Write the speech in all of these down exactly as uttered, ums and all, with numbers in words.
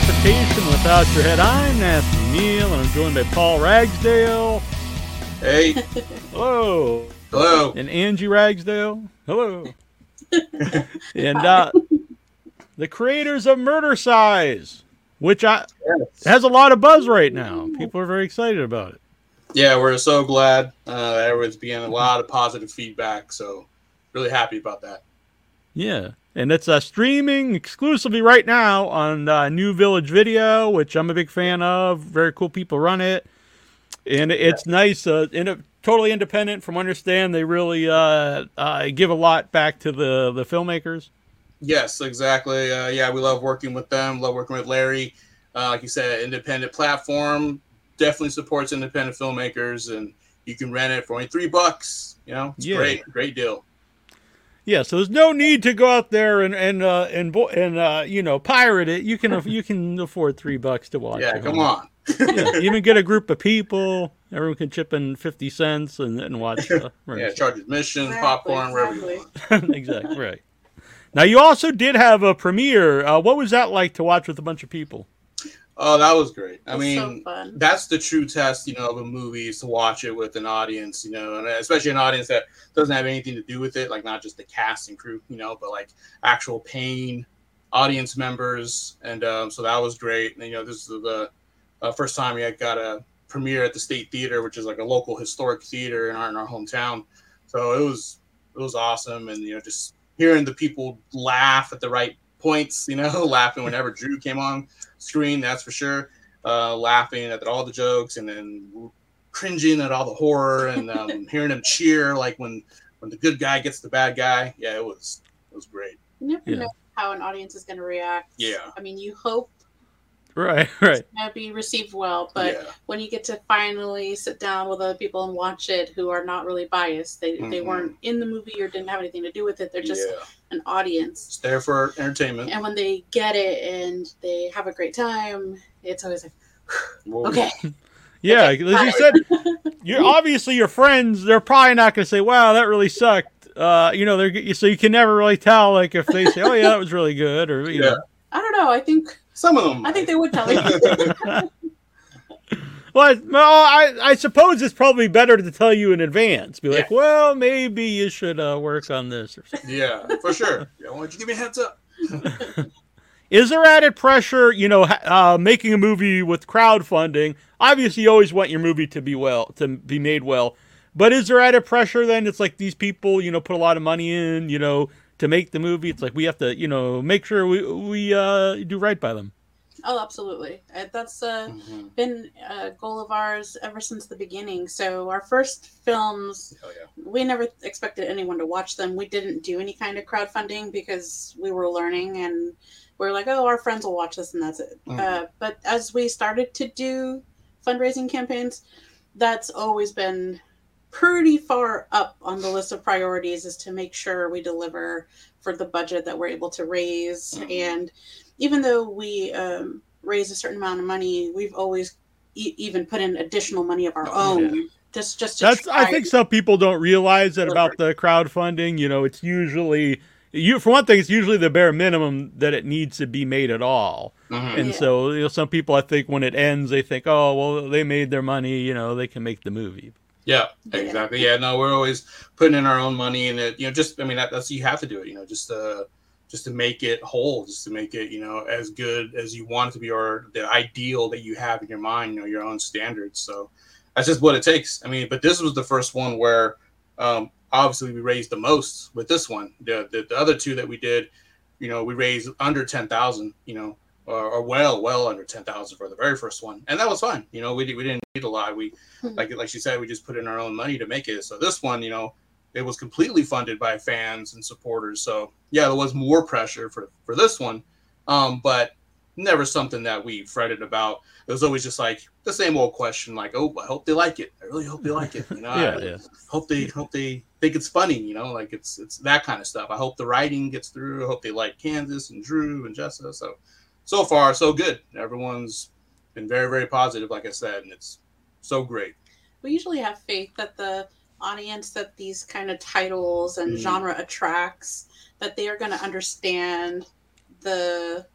Confrontation Without Your Head. I'm Nathan Neal, and I'm joined by Paul Ragsdale. Hey. Hello. Hello. And Angie Ragsdale. Hello. And uh, the creators of Murdercise, which I yes. has a lot of buzz right now. People are very excited about it. Yeah, we're so glad. Uh, everyone's been getting a lot of positive feedback, so really happy about that. Yeah. And it's uh, streaming exclusively right now on uh, New Village Video, which I'm a big fan of. Very cool people run it. And it's yeah. nice. Uh, in, totally independent from Understand. They really uh, uh, give a lot back to the, the filmmakers. Yes, exactly. Uh, yeah, we love working with them. Love working with Larry. Uh, like you said, independent platform. Definitely supports independent filmmakers. And you can rent it for only three bucks. You know, it's yeah. great. Great deal. Yeah, so there's no need to go out there and and uh, and and uh, you know pirate it. You can you can afford three bucks to watch. Yeah, it. come on. Yeah, even get a group of people. Everyone can chip in fifty cents and, and watch. Uh, yeah, charge admission, exactly, popcorn, exactly. wherever you want. Exactly right. Now you also did have a premiere. Uh, what was that like to watch with a bunch of people? Oh, that was great. I that's mean, so that's the true test, you know, of a movie is to watch it with an audience, you know, and especially an audience that doesn't have anything to do with it, like not just the cast and crew, you know, but like actual paying audience members. And um, so that was great. And, you know, this is the uh, first time we had got a premiere at the State Theater, which is like a local historic theater in our, in our hometown. So it was it was awesome. And, you know, just hearing the people laugh at the right points, you know, laughing whenever Drew came on screen, that's for sure, uh laughing at all the jokes and then cringing at all the horror and um, hearing them cheer like when when the good guy gets the bad guy. Yeah, it was it was great. You never yeah. know how an audience is going to react. Yeah, I mean, you hope right right it's going to be received well, but yeah. when you get to finally sit down with other people and watch it who are not really biased, they mm-hmm. they weren't in the movie or didn't have anything to do with it, they're just yeah. an audience. It's there for entertainment. And when they get it and they have a great time, it's always like, whoa. Okay. Yeah, okay. As you said, you're obviously your friends, they're probably not going to say, wow, that really sucked. Uh, you know, they're so you can never really tell like if they say, oh yeah, that was really good or you yeah. know. I don't know. I think some of them. I think they would tell you. Well, I I suppose it's probably better to tell you in advance. Be like, yeah. well, maybe you should uh, work on this or something. Yeah, for sure. Yeah, why don't you give me a heads up? Is there added pressure, you know, uh, making a movie with crowdfunding? Obviously, you always want your movie to be well, to be made well. But is there added pressure then? It's like these people, you know, put a lot of money in, you know, to make the movie. It's like we have to, you know, make sure we we uh, do right by them. Oh, absolutely. That's uh, mm-hmm. been a goal of ours ever since the beginning. So our first films, oh, yeah. we never expected anyone to watch them. We didn't do any kind of crowdfunding because we were learning and we were like, oh, our friends will watch this and that's it. Mm-hmm. Uh, but as we started to do fundraising campaigns, that's always been pretty far up on the list of priorities, is to make sure we deliver for the budget that we're able to raise. Mm-hmm. And even though we um, raise a certain amount of money, we've always e- even put in additional money of our oh, own. Yeah. Just, just to That's, try. I think some people don't realize that about the crowdfunding. You know, it's usually, you for one thing, it's usually the bare minimum that it needs to be made at all. Mm-hmm. And yeah. so, you know, some people, I think, when it ends, they think, oh, well, they made their money. You know, they can make the movie. Yeah, exactly. Yeah, yeah no, we're always putting in our own money, and it, you know, just I mean, that, that's you have to do it. You know, just uh. just to make it whole, just to make it, you know, as good as you want it to be, or the ideal that you have in your mind, you know, your own standards. So that's just what it takes. I mean, but this was the first one where um, obviously we raised the most with this one. The, the the other two that we did, you know, we raised under ten thousand, you know, or, or well, well under ten thousand for the very first one. And that was fine. You know, we, we didn't need a lot. We, mm-hmm. like, like she said, we just put in our own money to make it. So this one, you know, it was completely funded by fans and supporters. So yeah, there was more pressure for, for this one, um, but never something that we fretted about. It was always just like the same old question, like, oh, I hope they like it. I really hope they like it. You know, yeah, I yeah. hope they hope they think it's funny. You know, like it's it's that kind of stuff. I hope the writing gets through. I hope they like Kansas and Drew and Jessa. So so far so good. Everyone's been very very positive, like I said, and it's so great. We usually have faith that the audience that these kind of titles and mm. genre attracts, that they are going to understand the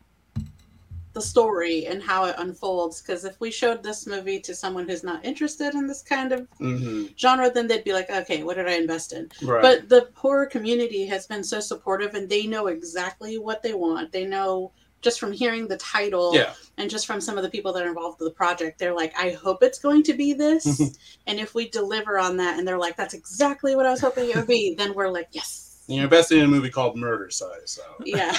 the story and how it unfolds. Because if we showed this movie to someone who's not interested in this kind of mm-hmm. genre, then they'd be like, okay, what did I invest in? Right. But the horror community has been so supportive, and they know exactly what they want. They know just from hearing the title yeah. and just from some of the people that are involved with the project, they're like, I hope it's going to be this. And if we deliver on that and they're like, that's exactly what I was hoping it would be, then we're like, yes. You invested in a movie called Murdercise. So. Yeah.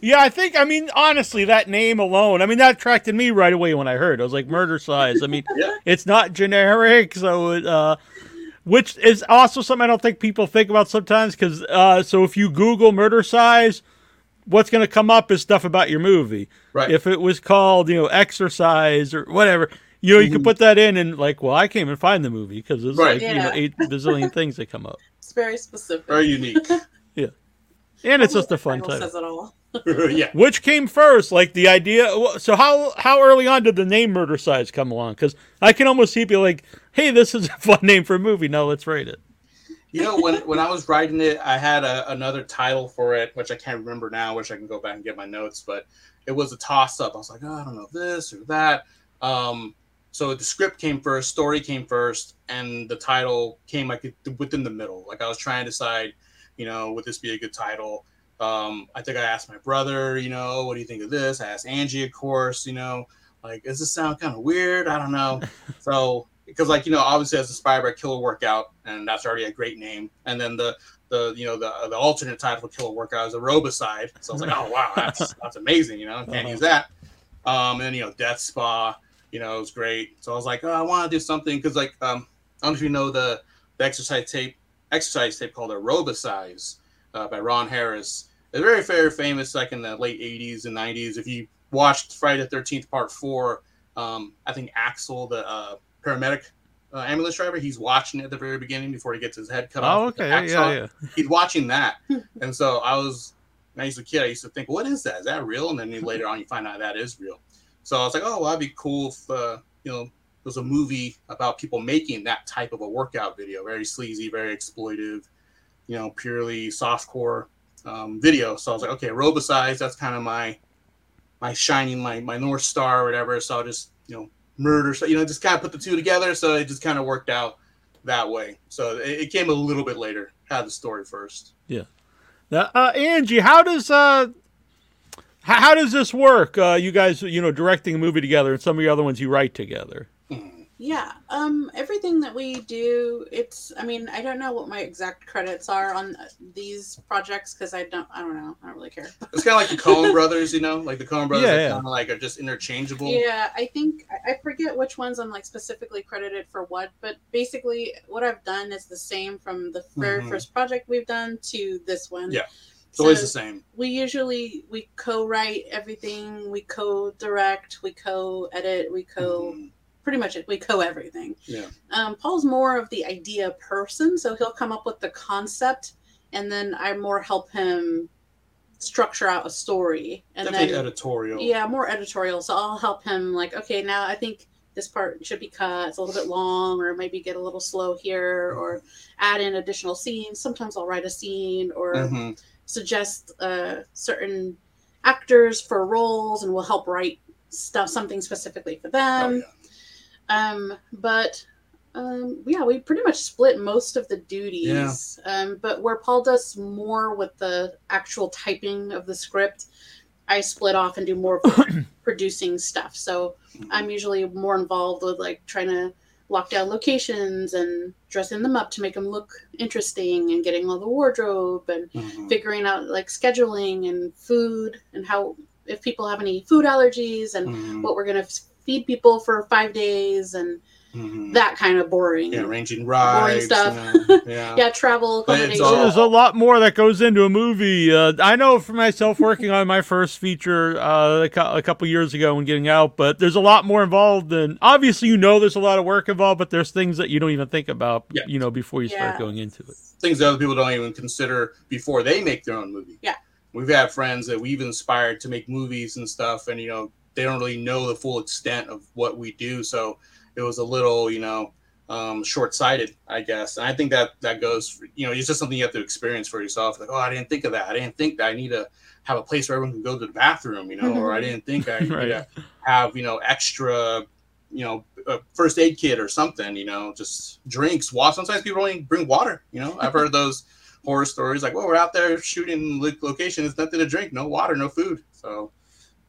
yeah, I think, I mean, honestly, that name alone, I mean, that attracted me right away when I heard. I was like, Murdercise. I mean, yeah. it's not generic, so it, uh which is also something I don't think people think about sometimes, because uh, so if you Google Murdercise, what's going to come up is stuff about your movie. Right. If it was called, you know, Exercise or whatever, you know, you mm-hmm. can put that in and like, well, I can't even find the movie because there's right. like, yeah. you know, eight bazillion things that come up. It's very specific. Very unique. yeah. And it's just a fun title. Says it all. yeah. Which came first? Like the idea. So how, how early on did the name Murdercise come along? Because I can almost see people like, hey, this is a fun name for a movie. Now let's rate it. You know, when, when I was writing it, I had a, another title for it, which I can't remember now, which I can go back and get my notes, but it was a toss-up. I was like, oh, I don't know this or that. Um, so the script came first, story came first, and the title came like within the middle. Like I was trying to decide, you know, would this be a good title? Um, I think I asked my brother, you know, what do you think of this? I asked Angie, of course, you know, like, does this sound kind of weird? I don't know. So... Because, like, you know, obviously I was inspired by Killer Workout, and that's already a great name. And then the, the you know, the the alternate title for Killer Workout is aerobicide. So I was like, oh, wow, that's that's amazing, you know, can't uh-huh. use that. Um, and then, you know, Death Spa, you know, it was great. So I was like, oh, I want to do something. Because, like, um, I don't know if you know the, the exercise tape exercise tape called Aerobicide uh, by Ron Harris. It's very, very famous, like, in the late eighties and nineties. If you watched Friday the thirteenth part four, um, I think Axel, the... Uh, paramedic uh, ambulance driver, he's watching it at the very beginning before he gets his head cut oh, off. Oh, okay. Yeah, yeah, yeah. He's watching that. And so I was, when I used to kid, I used to think, what is that? Is that real? And then later on, you find out that is real. So I was like, oh, well, that'd be cool if, uh, you know, there's a movie about people making that type of a workout video, very sleazy, very exploitive, you know, purely softcore um, video. So I was like, okay, aerobicide, that's kind of my, my shining, my, my North Star or whatever. So I'll just, you know, murder, so you know, just kind of put the two together, so it just kind of worked out that way. So it, it came a little bit later, had the story first. Yeah. Now, uh, Angie, how does uh, how, how does this work? Uh, you guys, you know, directing a movie together, and some of the other ones you write together. Yeah, um, everything that we do, it's. I mean, I don't know what my exact credits are on these projects because I don't. I don't know. I don't really care. It's kind of like the Coen Brothers, you know, like the Coen Brothers, yeah, yeah. kind of like are just interchangeable. Yeah, I think I forget which ones I'm like specifically credited for what, but basically what I've done is the same from the very mm-hmm. first project we've done to this one. Yeah, it's so always the same. We usually we co-write everything, we co-direct, we co-edit, we co. Mm-hmm. Pretty much it. We co everything. Yeah. Um, Paul's more of the idea person, so he'll come up with the concept, and then I more help him structure out a story. And Definitely then editorial. Yeah, more editorial. So I'll help him like, okay, now I think this part should be cut. It's a little bit long, or maybe get a little slow here, or add in additional scenes. Sometimes I'll write a scene or mm-hmm. suggest uh, certain actors for roles, and we'll help write stuff, something specifically for them. Oh, yeah. Um, but, um, yeah, we pretty much split most of the duties, yeah. um, but where Paul does more with the actual typing of the script, I split off and do more producing stuff. So I'm usually more involved with like trying to lock down locations and dressing them up to make them look interesting and getting all the wardrobe and mm-hmm. figuring out like scheduling and food and how, if people have any food allergies and mm-hmm. what we're going to feed people for five days and mm-hmm. that kind of boring, yeah, arranging rides, boring stuff. You know, yeah, yeah, travel. All... There's a lot more that goes into a movie. Uh, I know for myself working on my first feature uh, a couple years ago and getting out, but there's a lot more involved than obviously you know. There's a lot of work involved, but there's things that you don't even think about, yeah. you know, before you yeah. start going into it. Things that other people don't even consider before they make their own movie. Yeah, we've had friends that we've inspired to make movies and stuff, and you know. They don't really know the full extent of what we do. So it was a little, you know, um, short-sighted, I guess. And I think that that goes, for, you know, it's just something you have to experience for yourself. Like, oh, I didn't think of that. I didn't think that I need to have a place where everyone can go to the bathroom, you know, or I didn't think I right. need to have, you know, extra, you know, a first aid kit or something, you know, just drinks, water. Sometimes people only bring water, you know. I've heard those horror stories like, well, we're out there shooting location. It's nothing to drink, no water, no food. So,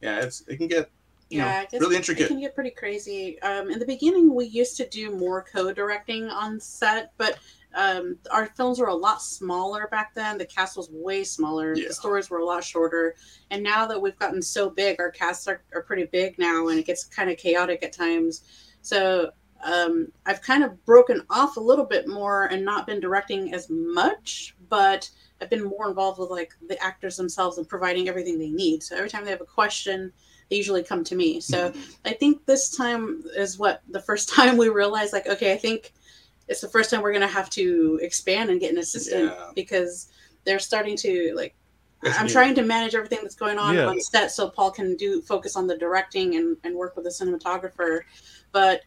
yeah, it's it can get, you yeah, know, it gets, really intricate. It can get pretty crazy. Um, in the beginning, we used to do more co-directing on set, but um, our films were a lot smaller back then. The cast was way smaller. Yeah. The stories were a lot shorter. And now that we've gotten so big, our casts are, are pretty big now, and it gets kind of chaotic at times. So um, I've kind of broken off a little bit more and not been directing as much, but I've been more involved with like the actors themselves and providing everything they need. So every time they have a question, they usually come to me. So mm-hmm. I think this time is what the first time we realized, like, okay, I think it's the first time we're going to have to expand and get an assistant yeah. because they're starting to like, it's I'm new. trying to manage everything that's going on yeah. on set so Paul can do focus on the directing and, and work with the cinematographer. But,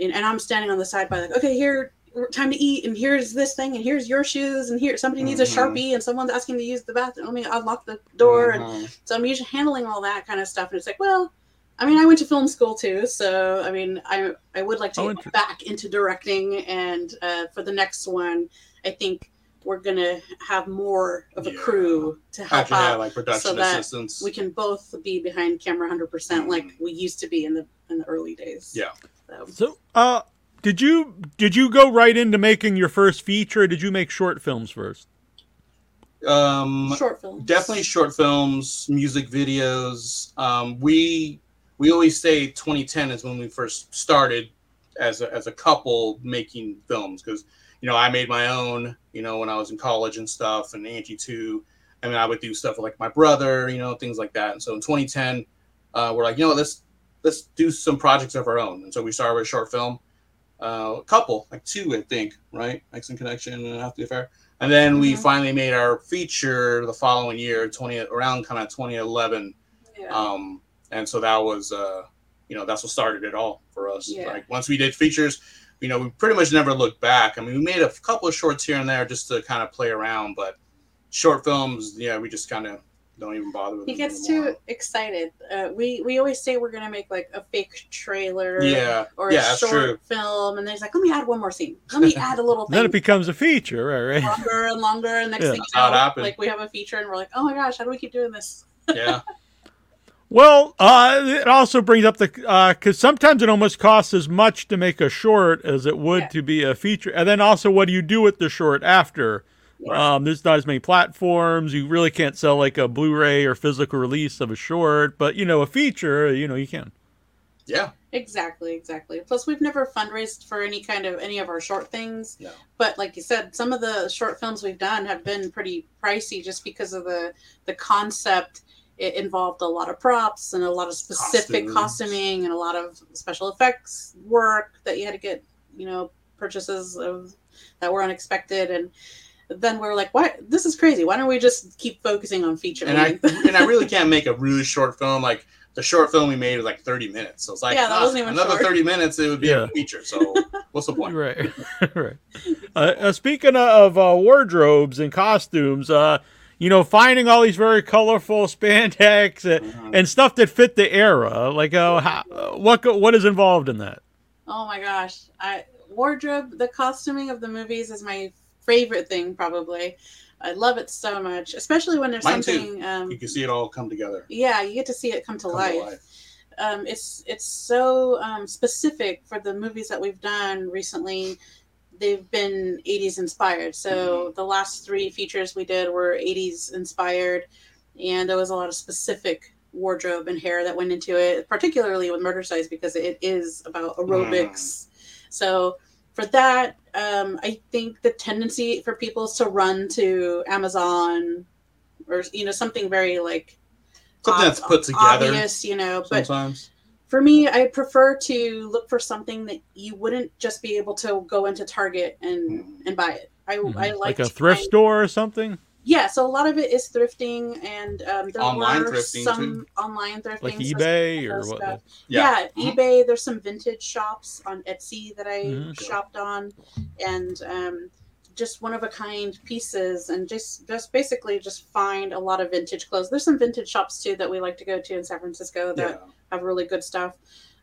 and, and I'm standing on the side by like, okay, here, time to eat, and here's this thing, and here's your shoes, and here somebody needs mm-hmm. a Sharpie, and someone's asking to use the bathroom. Let me unlock the door, mm-hmm. and so I'm usually handling all that kind of stuff. And it's like, well, I mean, I went to film school too, so I mean, I I would like to oh, get back into directing, and uh, for the next one, I think we're gonna have more of a yeah. crew to help Actually, out, yeah, like production so that assistants. We can both be behind camera one hundred percent mm-hmm. like we used to be in the in the early days. Yeah. So, so uh. Did you did you go right into making your first feature, or did you make short films first? Um, short films. Definitely short films, music videos. Um, we we always say twenty ten is when we first started as a, as a couple making films, because, you know, I made my own, you know, when I was in college and stuff, and Angie too. I mean, I would do stuff with, like, my brother, you know, things like that. And so in twenty ten, uh, we're like, you know, let's, let's do some projects of our own. And so we started with a short film. Uh, a couple, like two, I think, right? X and Connection and After the Affair. And then we mm-hmm. finally made our feature the following year, twenty around kind of twenty eleven. Yeah. Um, and so that was, uh, you know, that's what started it all for us. Yeah. Like once we did features, you know, we pretty much never looked back. I mean, we made a couple of shorts here and there just to kind of play around, but short films, yeah, we just kind of don't even bother with it. He gets anymore. too excited. Uh, we we always say we're gonna make like a fake trailer, yeah, or yeah, a short film, and then he's like, "Let me add one more scene. Let me add a little." thing. Then it becomes a feature, right? right. Longer and longer, and next yeah. thing you know, like we have a feature, and we're like, "Oh my gosh, how do we keep doing this?" Yeah. Well, uh, it also brings up the because uh, sometimes it almost costs as much to make a short as it would yeah. to be a feature, and then also what do you do with the short after? Yeah. Um, there's not as many platforms. You really can't sell like a Blu-ray or physical release of a short, but you know, a feature, you know, you can. Yeah, exactly. Exactly. Plus we've never fundraised for any kind of, any of our short things, no. but like you said, some of the short films we've done have been pretty pricey just because of the, the concept. It involved a lot of props and a lot of specific Costumes. costuming and a lot of special effects work that you had to get, you know, purchases of that were unexpected. And, then we're like, "Why? This is crazy. Why don't we just keep focusing on feature?" And I and I really can't make a really short film. Like the short film we made was like thirty minutes. So it's like yeah, that wasn't even another short. thirty minutes. It would be yeah. a feature. So what's the point? Right, right. Uh, uh, speaking of uh, wardrobes and costumes, uh, you know, finding all these very colorful spandex and, mm-hmm. and stuff that fit the era. Like, uh, how, uh, what what is involved in that? Oh my gosh, I wardrobe. The costuming of the movies is my favorite thing, probably. I love it so much, especially when there's Mine something um, you can see it all come together. Yeah, you get to see it come to come life. To life. Um, it's it's so um, specific for the movies that we've done recently. They've been eighties inspired. So mm-hmm. the last three features we did were eighties inspired, and there was a lot of specific wardrobe and hair that went into it, particularly with Murdercise because it is about aerobics. Mm. So for that, um, I think the tendency for people is to run to Amazon or, you know, something very like something ob- that's put together, obvious, you know, but sometimes. For me, I prefer to look for something that you wouldn't just be able to go into Target and, and buy it. I, mm-hmm. I like, like a thrift find, store or something. Yeah, so a lot of it is thrifting, and um, there online were thrifting some too. online thrifting, like eBay or what? The... Yeah, yeah mm-hmm. eBay. There's some vintage shops on Etsy that I mm-hmm. shopped on, and um, just one of a kind pieces, and just just basically just find a lot of vintage clothes. There's some vintage shops too that we like to go to in San Francisco that yeah. have really good stuff.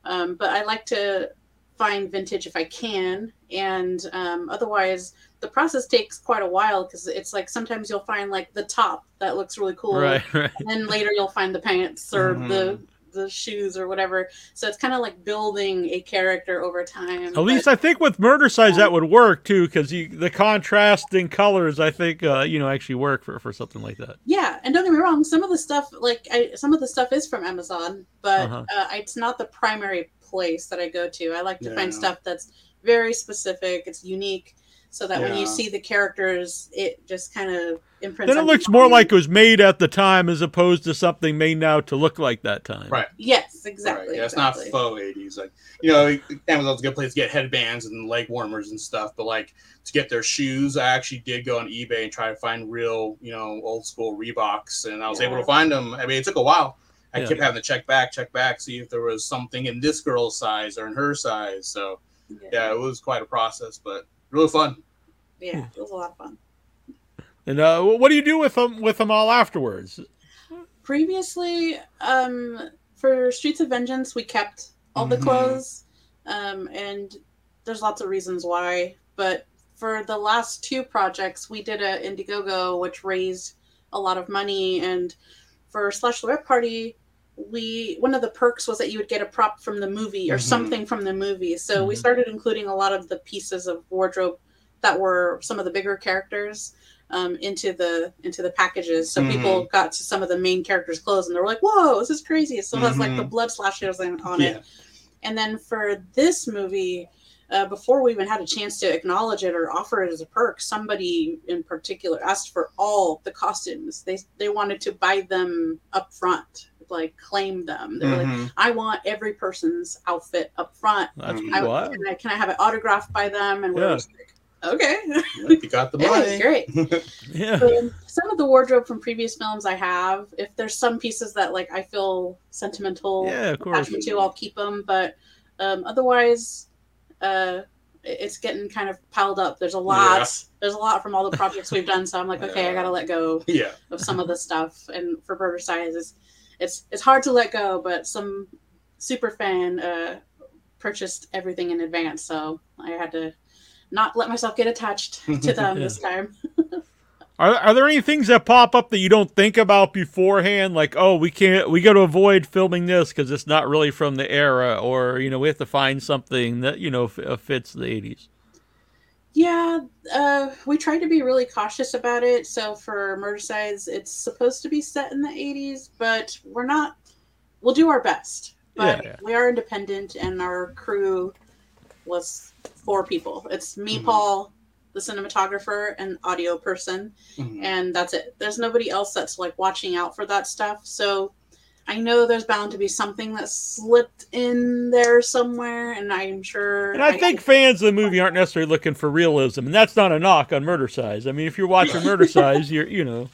Um, but I like to find vintage if I can, and um, otherwise. The process takes quite a while because it's like sometimes you'll find like the top that looks really cool, right, right. and then later you'll find the pants or mm-hmm. the the shoes or whatever. So it's kind of like building a character over time. At but, least I think with Murdercise um, that would work too, because the contrasting colors I think uh, you know actually work for, for something like that. Yeah, and don't get me wrong, some of the stuff like I, some of the stuff is from Amazon, but uh-huh. uh, it's not the primary place that I go to. I like to yeah. find stuff that's very specific. It's unique. So that yeah. when you see the characters, it just kind of imprints. Then it looks more like it was made at the time as opposed to something made now to look like that time. Right. Yes, exactly. Right. Yeah, exactly. It's not faux eighties. Like, you know, Amazon's a good place to get headbands and leg warmers and stuff. But, like, to get their shoes, I actually did go on eBay and try to find real, you know, old school Reeboks. And I was yeah. able to find them. I mean, it took a while. I yeah. kept having to check back, check back, see if there was something in this girl's size or in her size. So, yeah, yeah it was quite a process, but... Really fun. Yeah, it was a lot of fun. And uh, what do you do with them? With them all afterwards? Previously, um, for Streets of Vengeance, we kept all mm-hmm. the clothes, um, and there's lots of reasons why. But for the last two projects, we did a Indiegogo, which raised a lot of money. And for Slasher Party, we one of the perks was that you would get a prop from the movie or mm-hmm. something from the movie. So mm-hmm. we started including a lot of the pieces of wardrobe that were some of the bigger characters um, into the into the packages. So mm-hmm. people got to some of the main characters' clothes and they were like, "Whoa, this is crazy!" So that's mm-hmm. like the blood slashers on yeah. it. And then for this movie, uh, before we even had a chance to acknowledge it or offer it as a perk, somebody in particular asked for all the costumes. They they wanted to buy them up front. Like claim them. They're mm-hmm. like, I want every person's outfit up front. That's I, wild. Can, I, can I have it autographed by them? And we're yeah. just like, okay, you got the money. Great. yeah. Um, some of the wardrobe from previous films I have. If there's some pieces that like I feel sentimental yeah, of course. attachment to, I'll keep them. But um, otherwise, uh, it's getting kind of piled up. There's a lot. Yeah. There's a lot from all the projects we've done. So I'm like, okay, yeah. I gotta let go yeah. of some of the stuff. And for Murder Sizes. It's it's hard to let go, but some super fan uh, purchased everything in advance, so I had to not let myself get attached to them yeah. this time. are are there any things that pop up that you don't think about beforehand? Like, oh, we can't, we got to avoid filming this because it's not really from the era, or you know, we have to find something that you know f- fits the eighties. Yeah, uh, we tried to be really cautious about it. So for Murdercise, it's supposed to be set in the eighties, but we're not. We'll do our best, but yeah, yeah. we are independent, and our crew was four people. It's me, mm-hmm. Paul, the cinematographer, and audio person, mm-hmm. and that's it. There's nobody else that's like watching out for that stuff. So I know there's bound to be something that slipped in there somewhere, and I'm sure... And I, I think fans of the movie aren't necessarily looking for realism, and that's not a knock on Murdercise. I mean, if you're watching Murdercise, you're, you know,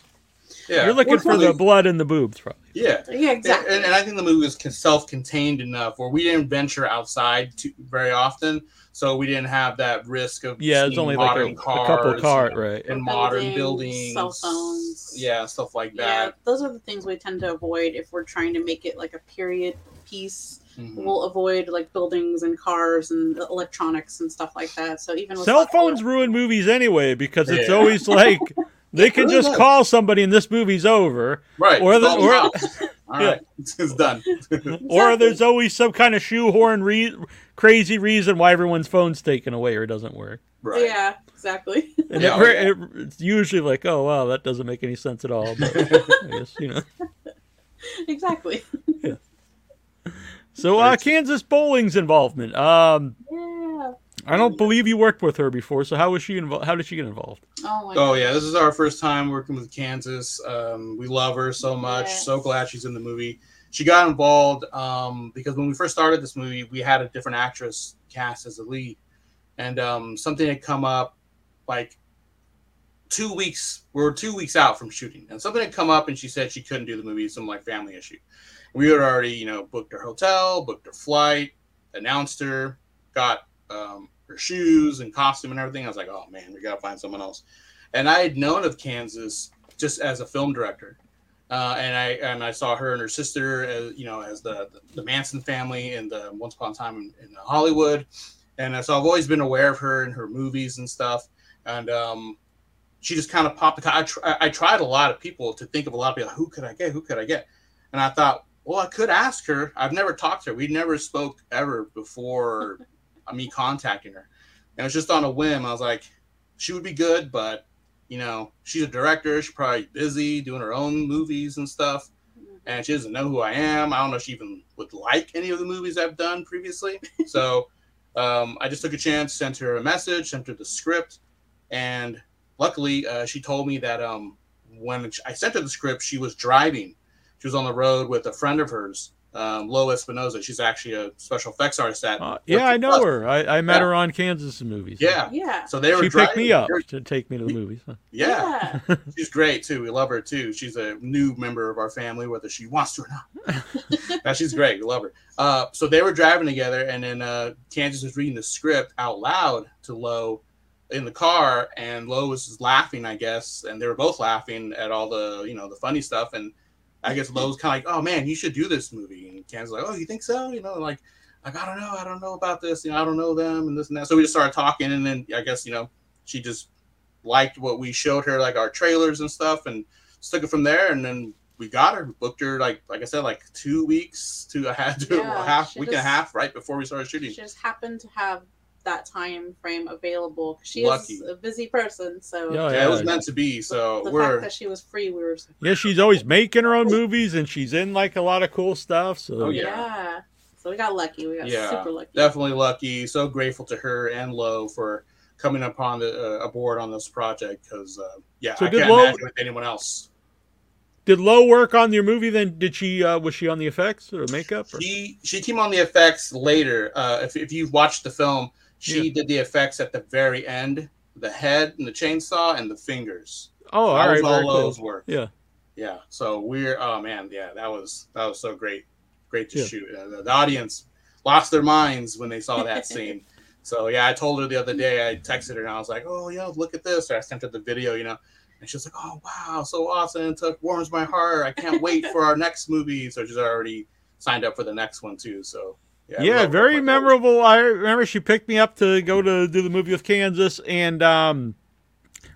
yeah. you're looking We're for probably, the blood and the boobs, probably. Yeah, yeah, exactly. And, and I think the movie was self-contained enough where we didn't venture outside too, very often, so we didn't have that risk of yeah, it's only modern like a, cars a couple car, and, right. and modern buildings, cell phones, yeah, stuff like that. Yeah, those are the things we tend to avoid if we're trying to make it like a period piece. Mm-hmm. We'll avoid like buildings and cars and electronics and stuff like that. So even with cell phones stuff, ruin movies anyway because it's yeah. always like they can really just does. call somebody and this movie's over, right? Or the, or, all right, it's done. Exactly. Or there's always some kind of shoehorn, re- crazy reason why everyone's phone's taken away or doesn't work. Right. Yeah, exactly. And yeah, it, it, it's usually like, oh, wow, that doesn't make any sense at all. But I guess, you know. Exactly. Yeah. So uh, Kansas Bowling's involvement. Um, yeah. I don't believe you worked with her before, so how was she involved? How did she get involved? Oh, my oh yeah, this is our first time working with Kansas. Um, we love her so much. Yes. So glad she's in the movie. She got involved um, because when we first started this movie, we had a different actress cast as the lead, and um, something had come up like two weeks, we were two weeks out from shooting, and something had come up, and she said she couldn't do the movie, some like family issue. We had already, you know, booked her hotel, booked her flight, announced her, got um, her shoes and costume and everything. I was like, oh man, we gotta find someone else. And I had known of Kansas just as a film director, uh, and I and I saw her and her sister, as, you know, as the, the the Manson family in the Once Upon a Time in, in Hollywood, and so I've always been aware of her and her movies and stuff, and um, she just kind of popped. I tr- I tried a lot of people to think of a lot of people. Who could I get? Who could I get? And I thought, well, I could ask her. I've never talked to her. We never spoke ever before me contacting her. And it was just on a whim. I was like, she would be good, but, you know, she's a director. She's probably busy doing her own movies and stuff. And she doesn't know who I am. I don't know if she even would like any of the movies I've done previously. So um, I just took a chance, sent her a message, sent her the script. And luckily, uh, she told me that um, when I sent her the script, she was driving. She was on the road with a friend of hers, um, Lo Espinoza. She's actually a special effects artist. At uh, yeah, I know Plus. her. I, I met yeah. her on Kansas movies. Yeah. yeah. So they were She driving. picked me up to take me to the movies. Huh? Yeah. yeah. She's great, too. We love her, too. She's a new member of our family, whether she wants to or not. Now, she's great. We love her. Uh, so they were driving together, and then uh, Kansas was reading the script out loud to Lo in the car, and Lo was just laughing, I guess, and they were both laughing at all the, you know, the funny stuff, and I guess Lo's kind of like, oh man, you should do this movie. And Kansas like, oh, you think so? You know, like, like I don't know, I don't know about this. You know, I don't know them and this and that. So we just started talking, and then I guess, you know, she just liked what we showed her, like our trailers and stuff, and took it from there. And then we got her, booked her, like, like I said, like two weeks to a half, to yeah, a half week just, and a half, right before we started shooting. She just happened to have that time frame available. She Lucky. is a busy person, so oh, yeah, it was meant to be. So the we're... fact that she was free, we were. Yeah, she's always making her own movies, and she's in like a lot of cool stuff. So oh, yeah. yeah, so we got lucky. We got yeah, super lucky. Definitely lucky. So grateful to her and Lo for coming upon the uh, aboard on this project. Because uh, yeah, so I can't Lo... imagine with anyone else. Did Lo work on your movie then? Did she, uh, was she on the effects or makeup? Or? She she came on the effects later. Uh, if if you've watched the film. She yeah. did the effects at the very end, the head and the chainsaw and the fingers. Oh, so all right. All those cool. work. Yeah. Yeah. So we're, oh man. Yeah. That was, that was so great. Great to yeah. shoot. Uh, the, the audience lost their minds when they saw that scene. So yeah, I told her the other day, I texted her and I was like, oh yeah, look at this. Or I sent her the video, you know, and she was like, oh wow. So awesome. It took, warms my heart. I can't wait for our next movie. So she's already signed up for the next one too. So Yeah, yeah very memorable. I remember she picked me up to go to do the movie with Kansas, and um,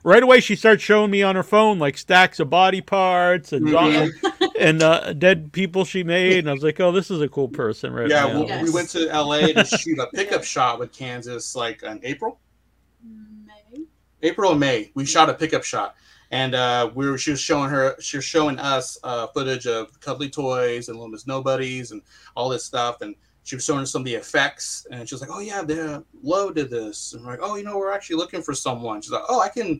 right away she started showing me on her phone like stacks of body parts and mm-hmm. and uh, dead people she made, and I was like, "Oh, this is a cool person." Right? Yeah, now. We, yes. we went to L A to shoot a pickup yeah. shot with Kansas, like in April, May, April and May. We shot a pickup shot, and uh, we were she was showing her she was showing us uh, footage of Cuddly Toys and Little Miss Nobodies and all this stuff, and she was showing us some of the effects, and she was like, "Oh yeah, the Lo did this." And we're like, "Oh, you know, we're actually looking for someone." She's like, "Oh, I can,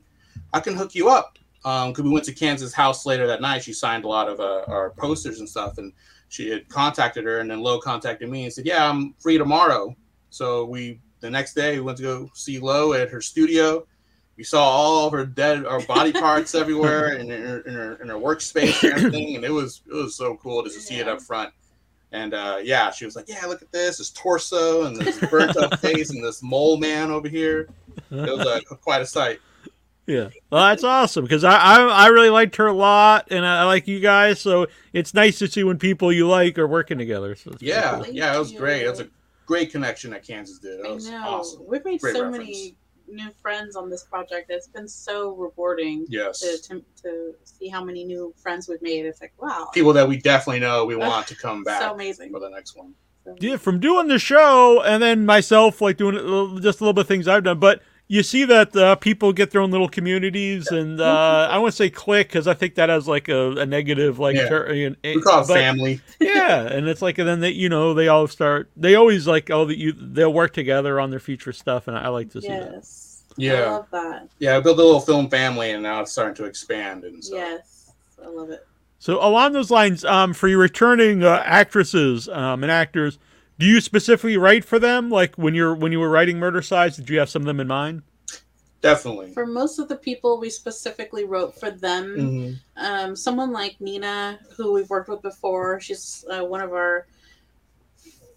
I can hook you up." Um, because we went to Kansas' house later that night. She signed a lot of uh, our posters and stuff, and she had contacted her, and then Lo contacted me and said, "Yeah, I'm free tomorrow." So we the next day we went to go see Lo at her studio. We saw all of her dead, our body parts everywhere, and in, in, in her in her workspace and everything, and it was it was so cool just to yeah. see it up front. And, uh, yeah, she was like, yeah, look at this, this torso and this burnt-up face and this mole man over here. It was uh, quite a sight. Yeah. Well, that's awesome, because I, I I really liked her a lot, and I, I like you guys, so it's nice to see when people you like are working together. So yeah, cool. yeah, it was great. It was a great connection that Kansas did. It was I know. awesome. We've made great so reference. many new friends on this project. It's been so rewarding yes. to, to to see how many new friends we've made. It's like, wow. People that we definitely know we want to come back so amazing. for the next one. So. Yeah, from doing the show and then myself, like doing just a little bit of things I've done, but you see that uh, people get their own little communities, yeah. and uh, I want to say clique because I think that has like a, a negative, like yeah. ter- you know, we call it but, family. Yeah, and it's like, and then they, you know, they all start. They always like all that you. They'll work together on their future stuff, and I like to see yes. that. Yeah, I love that. Yeah, I built a little film family, and now it's starting to expand. And so. yes, I love it. So along those lines, um, for your returning uh, actresses um, and actors. Do you specifically write for them? Like when you're when you were writing Murdercise, did you have some of them in mind? Definitely. For most of the people, we specifically wrote for them. Mm-hmm. Um, someone like Nina, who we've worked with before, she's uh, one of our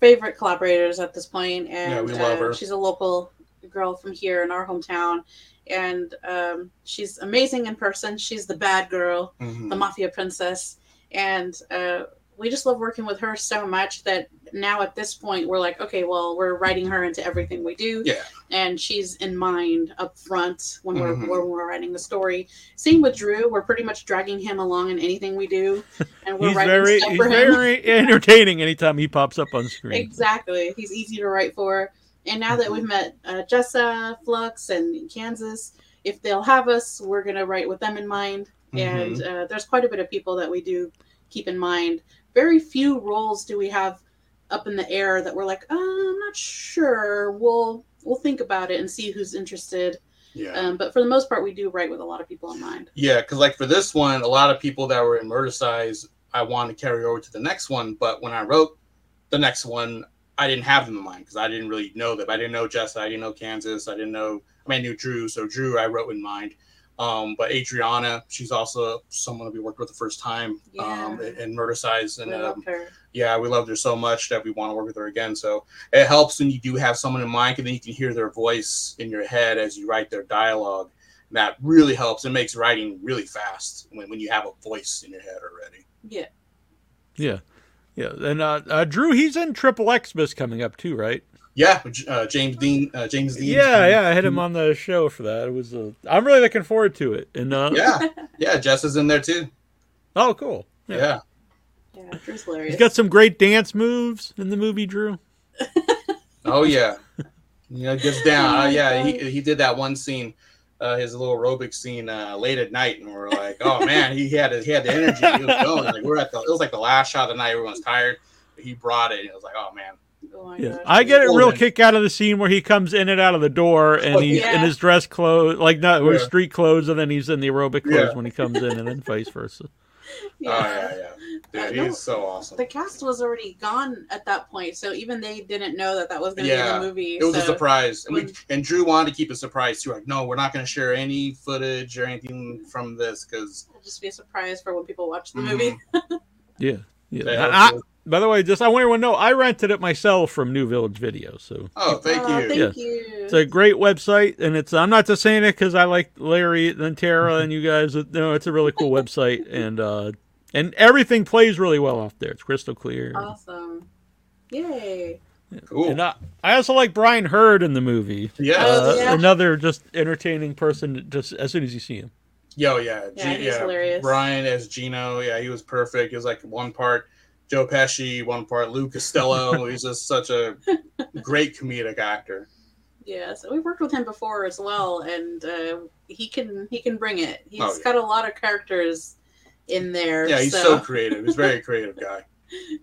favorite collaborators at this point, and yeah, we love uh, her. She's a local girl from here in our hometown, and um, she's amazing in person. She's the bad girl, mm-hmm. the mafia princess, and uh, we just love working with her so much that now at this point we're like, okay, well, we're writing her into everything we do, yeah. and she's in mind up front when we're mm-hmm. when we're writing the story. Same with Drew, we're pretty much dragging him along in anything we do, and we're he's writing very, stuff for he's him. He's very entertaining anytime he pops up on screen. Exactly, he's easy to write for. And now mm-hmm. that we've met uh, Jessa, Flux, and Kansas, if they'll have us, we're gonna write with them in mind. Mm-hmm. And uh, there's quite a bit of people that we do keep in mind. Very few roles do we have up in the air that we're like, oh, I'm not sure. We'll we'll think about it and see who's interested. Yeah. Um, but for the most part, we do write with a lot of people in mind. Yeah, because like for this one, a lot of people that were in Murdercise, I wanted to carry over to the next one. But when I wrote the next one, I didn't have them in mind because I didn't really know them. I didn't know Jessa. I didn't know Kansas. I didn't know. I mean, I knew Drew. So Drew, I wrote in mind. Um, but Adriana, she's also someone we worked with the first time yeah. um, in Murdercise. And, we um, yeah, we loved her so much that we want to work with her again. So it helps when you do have someone in mind, because then you can hear their voice in your head as you write their dialogue. And that really helps. It makes writing really fast when, when you have a voice in your head already. Yeah. Yeah. Yeah. And uh, uh, Drew, he's in triple Xmas coming up too, right? Yeah, uh, James Dean. Uh, James Dean. Yeah, yeah, I had him on the show for that. It was. A, I'm really looking forward to it. And uh, yeah, yeah, Jess is in there too. Oh, cool. Yeah, yeah, yeah, Drew's hilarious. He's got some great dance moves in the movie, Drew. Oh yeah, you know, gets down. Oh, uh, yeah, he he did that one scene, uh, his little aerobic scene uh, late at night, and we we're like, oh man, he had he had the energy. He was going. Like, we're at the. It was like the last shot of the night. Everyone's tired. But he brought it. And it was like, oh man. Oh yeah. I get a real kick out of the scene where he comes in and out of the door, and he's yeah. in his dress clothes, like not yeah. street clothes, and then he's in the aerobic clothes yeah. when he comes in, and then vice versa. Yeah. Oh yeah, yeah, dude, uh, he's no, so awesome. The cast was already gone at that point, so even they didn't know that that was going to yeah. be the movie. It was so. a surprise, and, we, and Drew wanted to keep it a surprise too. Like, no, we're not going to share any footage or anything from this because it'll just be a surprise for when people watch the mm-hmm. movie. yeah, yeah. By the way, just I want everyone to know I rented it myself from New Village Video. So oh, thank you, oh, thank yeah. you. It's a great website, and it's I'm not just saying it because I like Larry and Tara and you guys. You know, it's a really cool website, and uh, and everything plays really well off there. It's crystal clear. Awesome, yay! Yeah. Cool. And I, I also like Brian Hurd in the movie. Yeah, uh, yeah. another just entertaining person. Just as soon as you see him. Yo, yeah, yeah, G- he's yeah. hilarious. Brian as Gino, yeah, he was perfect. He was like one part Joe Pesci, one part Lou Costello. He's just such a great comedic actor. Yeah, so we worked with him before as well, and uh, he can he can bring it. He's oh, yeah. got a lot of characters in there. Yeah, he's so, so creative. He's a very creative guy.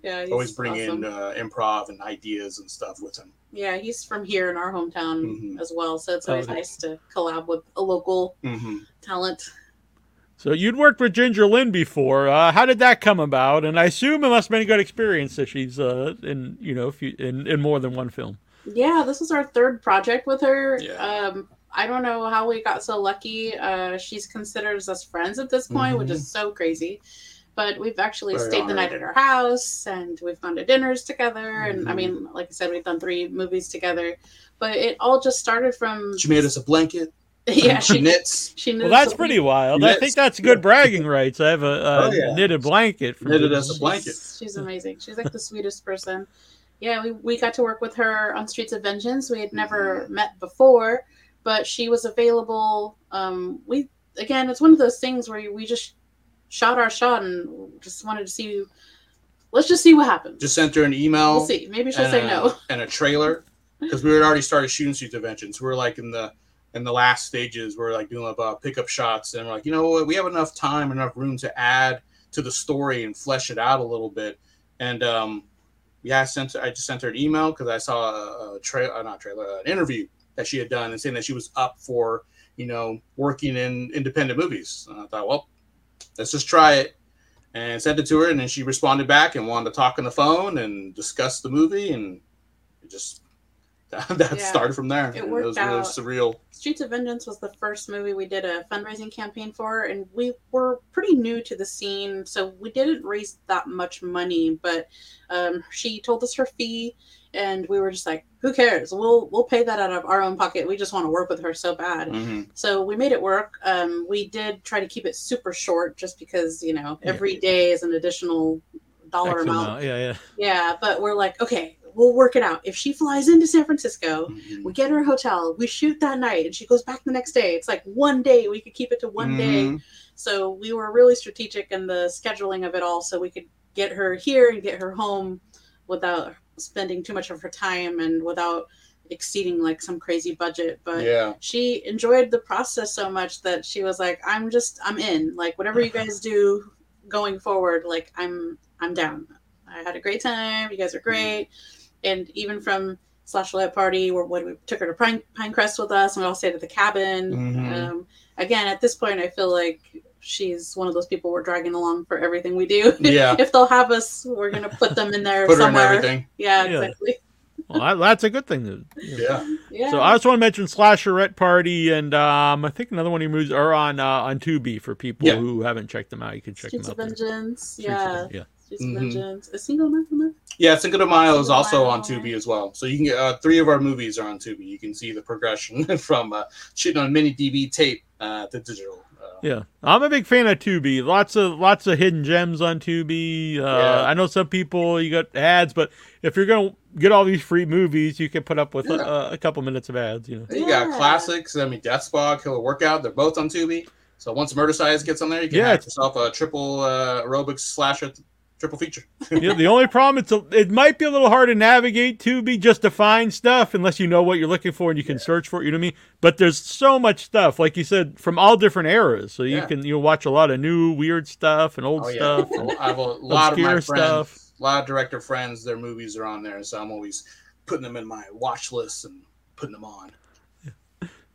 Yeah, he's always bring awesome. in uh, improv and ideas and stuff with him. Yeah, he's from here in our hometown mm-hmm. as well, so it's always mm-hmm. nice to collab with a local mm-hmm. talent. So you'd worked with Ginger Lynn before. Uh, how did that come about? And I assume it must have been a good experience that she's uh, in, you know, few, in, in more than one film. Yeah, this was our third project with her. Yeah. Um, I don't know how we got so lucky. Uh, she's considered us friends at this point, mm-hmm. which is so crazy. But we've actually Very stayed honored. the night at her house, and we've gone to dinners together. Mm-hmm. And I mean, like I said, we've done three movies together. But it all just started from... She made us a blanket. Yeah, she knits. She knits. Well, that's pretty wild. I think that's good bragging rights. I have a, a oh, yeah. knitted blanket. For knitted me. as a blanket. She's, she's amazing. She's like the sweetest person. Yeah, we, we got to work with her on Streets of Vengeance. We had never mm-hmm. met before, but she was available. Um, we again, it's one of those things where we just shot our shot and just wanted to see. Let's just see what happens. Just sent her an email. We'll see. Maybe she'll say a, no. And a trailer, because we had already started shooting Streets of Vengeance. We were like in the. And the last stages were like doing about pickup shots, and we're like, you know what, we have enough time, enough room to add to the story and flesh it out a little bit. And um, yeah, I sent her, I just sent her an email because I saw a, a trailer, not trailer, an interview that she had done, and saying that she was up for, you know, working in independent movies. And I thought, well, let's just try it, and sent it to her, and then she responded back and wanted to talk on the phone and discuss the movie, and it just that yeah. started from there. It worked it was, out. It was surreal. Streets of Vengeance was the first movie we did a fundraising campaign for, and we were pretty new to the scene, so we didn't raise that much money, but um, she told us her fee, and we were just like, who cares? We'll we'll pay that out of our own pocket. We just want to work with her so bad. Mm-hmm. So we made it work. Um, we did try to keep it super short just because, you know, every yeah. day is an additional dollar Excellent. amount. Yeah, yeah. Yeah, but we're like, okay, we'll work it out. If she flies into San Francisco, mm-hmm. we get her a hotel, we shoot that night, and she goes back the next day. It's like one day. We could keep it to one mm-hmm. day. So we were really strategic in the scheduling of it all so we could get her here and get her home without spending too much of her time and without exceeding like some crazy budget. But yeah. she enjoyed the process so much that she was like, I'm just, I'm in. Like, whatever you guys do going forward, like, I'm I'm down. I had a great time. You guys are great. Mm-hmm. And even from Slasher Party, where when we took her to Pine, Pinecrest with us, and we all stayed at the cabin. Mm-hmm. Um, again, at this point, I feel like she's one of those people we're dragging along for everything we do. Yeah. If they'll have us, we're going to put them in there put somewhere. Her in everything. Yeah, yeah. exactly. Well, that's a good thing. To, you know. Yeah. yeah. So I just want to mention Slasher Party, and um, I think another one he moves are on uh, on Tubi for people yeah. who haven't checked them out. You can check Streets them out. Streets of Vengeance. Yeah. Yeah. Mm-hmm. A single mile? Yeah, Cinco de Mayo is also on Tubi as well. So you can get uh, three of our movies are on Tubi. You can see the progression from uh, shooting on mini D V tape uh, to digital. Uh, yeah, I'm a big fan of Tubi. Lots of lots of hidden gems on Tubi. Uh, yeah. I know some people you got ads, but if you're gonna get all these free movies, you can put up with yeah. a, a couple minutes of ads. You know, you yeah. got classics. I mean, Death Spa, Killer Workout. They're both on Tubi. So once Murdercise gets on there, you can yeah. have yourself a triple uh, aerobics slasher. Triple feature. Yeah, the only problem it's a, it might be a little hard to navigate Tubi just to find stuff unless you know what you're looking for and you can yeah. search for it. You know what I mean? But there's so much stuff, like you said, from all different eras. So you yeah. can you watch a lot of new weird stuff and old oh, yeah. stuff. I have a lot of my friends, stuff. a lot of director friends, their movies are on there, so I'm always putting them in my watch list and putting them on.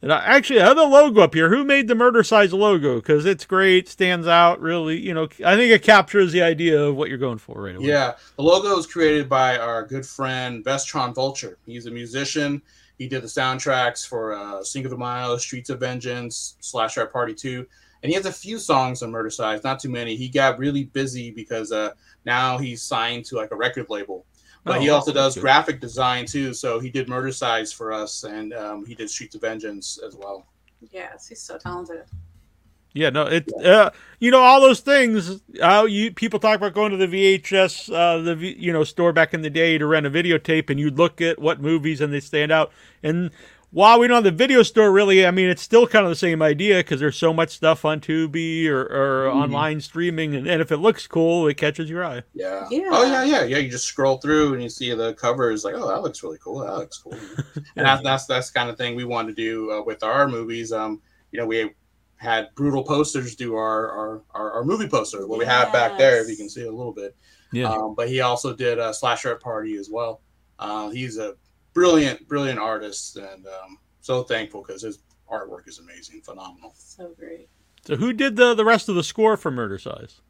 And I, actually, I have the logo up here. Who made the Murdercise logo? Because it's great, stands out, really. You know, I think it captures the idea of what you're going for right away. Yeah, the logo is created by our good friend Bestron Vulture. He's a musician. He did the soundtracks for uh, Cinco de Mayo, Streets of Vengeance, Slasher Party two, and he has a few songs on Murdercise, not too many. He got really busy because uh, now he's signed to like a record label. But oh, he also does graphic design, too. So he did Murdercise for us, and um, he did Streets of Vengeance as well. Yes, he's so talented. Yeah, no, it. Yeah. Uh, you know, all those things, uh, you people talk about going to the V H S uh, the you know store back in the day to rent a videotape, and you'd look at what movies, and they stand out. And while we don't have the video store, really, I mean, it's still kind of the same idea because there's so much stuff on Tubi or, or mm-hmm. online streaming. And, and if it looks cool, it catches your eye. Yeah. yeah. Oh, yeah, yeah, yeah. You just scroll through and you see the cover is like, oh, that looks really cool. That looks cool. yeah. And that's, that's, that's the kind of thing we want to do uh, with our movies. Um, You know, we had Brutal Posters do our, our, our, our movie poster, what yes. we have back there, if you can see it a little bit. Yeah. Um, but he also did a Slasher Party as well. Uh, he's a Brilliant, brilliant artist, and um, so thankful because his artwork is amazing, phenomenal. So great. So who did the, the rest of the score for Murdercise?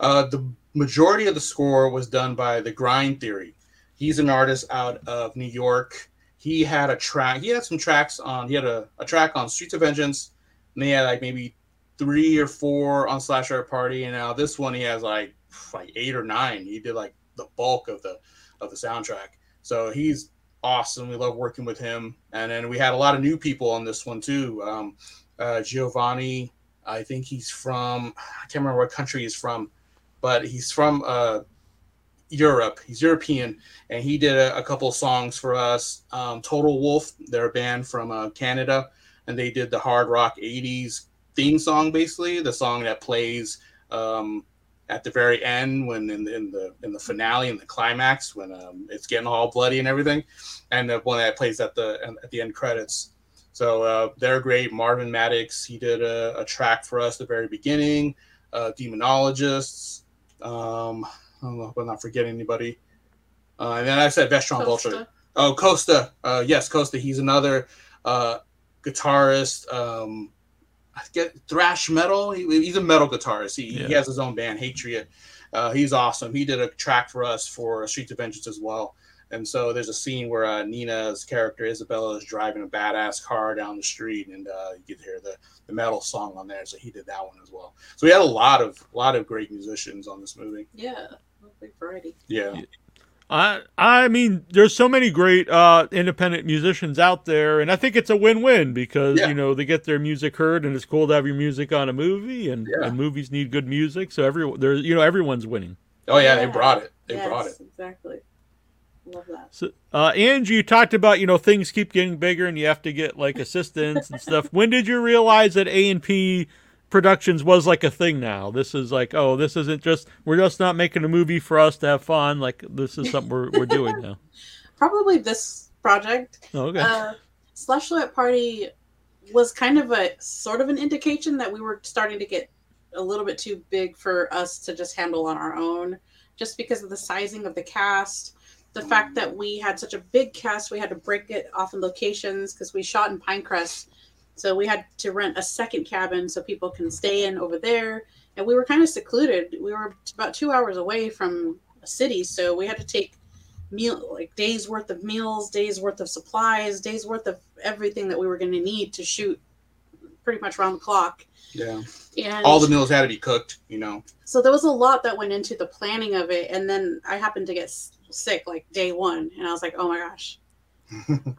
Uh, the majority of the score was done by The Grind Theory. He's an artist out of New York. He had a track. He had some tracks on. He had a, a track on Streets of Vengeance, and he had like maybe three or four on Slasher Party. And now this one, he has like like eight or nine. He did like the bulk of the of the soundtrack. So he's awesome. We love working with him, and then we had a lot of new people on this one too. Um, uh, Giovanni, I think he's from, I can't remember what country he's from, but he's from uh, Europe. He's European, and he did a, a couple songs for us. Um, Total Wolf, they're a band from uh, Canada, and they did the hard rock eighties theme song, basically the song that plays um, at the very end, when in the, in the in the finale and the climax, when um, it's getting all bloody and everything, and the one that plays at the at the end credits. So uh, they're great. Marvin Maddox, he did a, a track for us at the very beginning. Uh, Demonologists. Um, I don't know if I'm not forgetting anybody. Uh, and then I said Vestron Vulture. Oh, Costa. Uh, yes, Costa. He's another uh, guitarist. Um, I get thrash metal. He, he's a metal guitarist. He, yeah. he has his own band, Hatred. Uh, he's awesome. He did a track for us for Streets of Vengeance as well. And so there's a scene where uh, Nina's character, Isabella, is driving a badass car down the street, and uh, you get to hear the, the metal song on there. So he did that one as well. So we had a lot of a lot of great musicians on this movie. Yeah, lovely variety. Yeah. I I mean, there's so many great uh, independent musicians out there, and I think it's a win-win because, yeah. you know, they get their music heard, and it's cool to have your music on a movie, and, yeah. and movies need good music. So, every, there's, you know, everyone's winning. Oh, yeah, yeah. they brought it. They yes, brought it. Exactly. Love that. So, uh, Angie, you talked about, you know, things keep getting bigger and you have to get like assistants and stuff. When did you realize that A and P Productions was like a thing now? This is like, oh, this isn't just, we're just not making a movie for us to have fun. Like, this is something we're, we're doing now. Probably this project. Oh, okay. Uh, Slasher Party was kind of a sort of an indication that we were starting to get a little bit too big for us to just handle on our own, just because of the sizing of the cast. The fact that we had such a big cast, we had to break it off in locations because we shot in Pinecrest. So we had to rent a second cabin so people can stay in over there. And we were kind of secluded. We were about two hours away from a city. So we had to take meal, like days worth of meals, days worth of supplies, days worth of everything that we were going to need to shoot pretty much around the clock. Yeah. And all the meals had to be cooked, you know. So there was a lot that went into the planning of it. And then I happened to get sick like day one, and I was like, oh my gosh,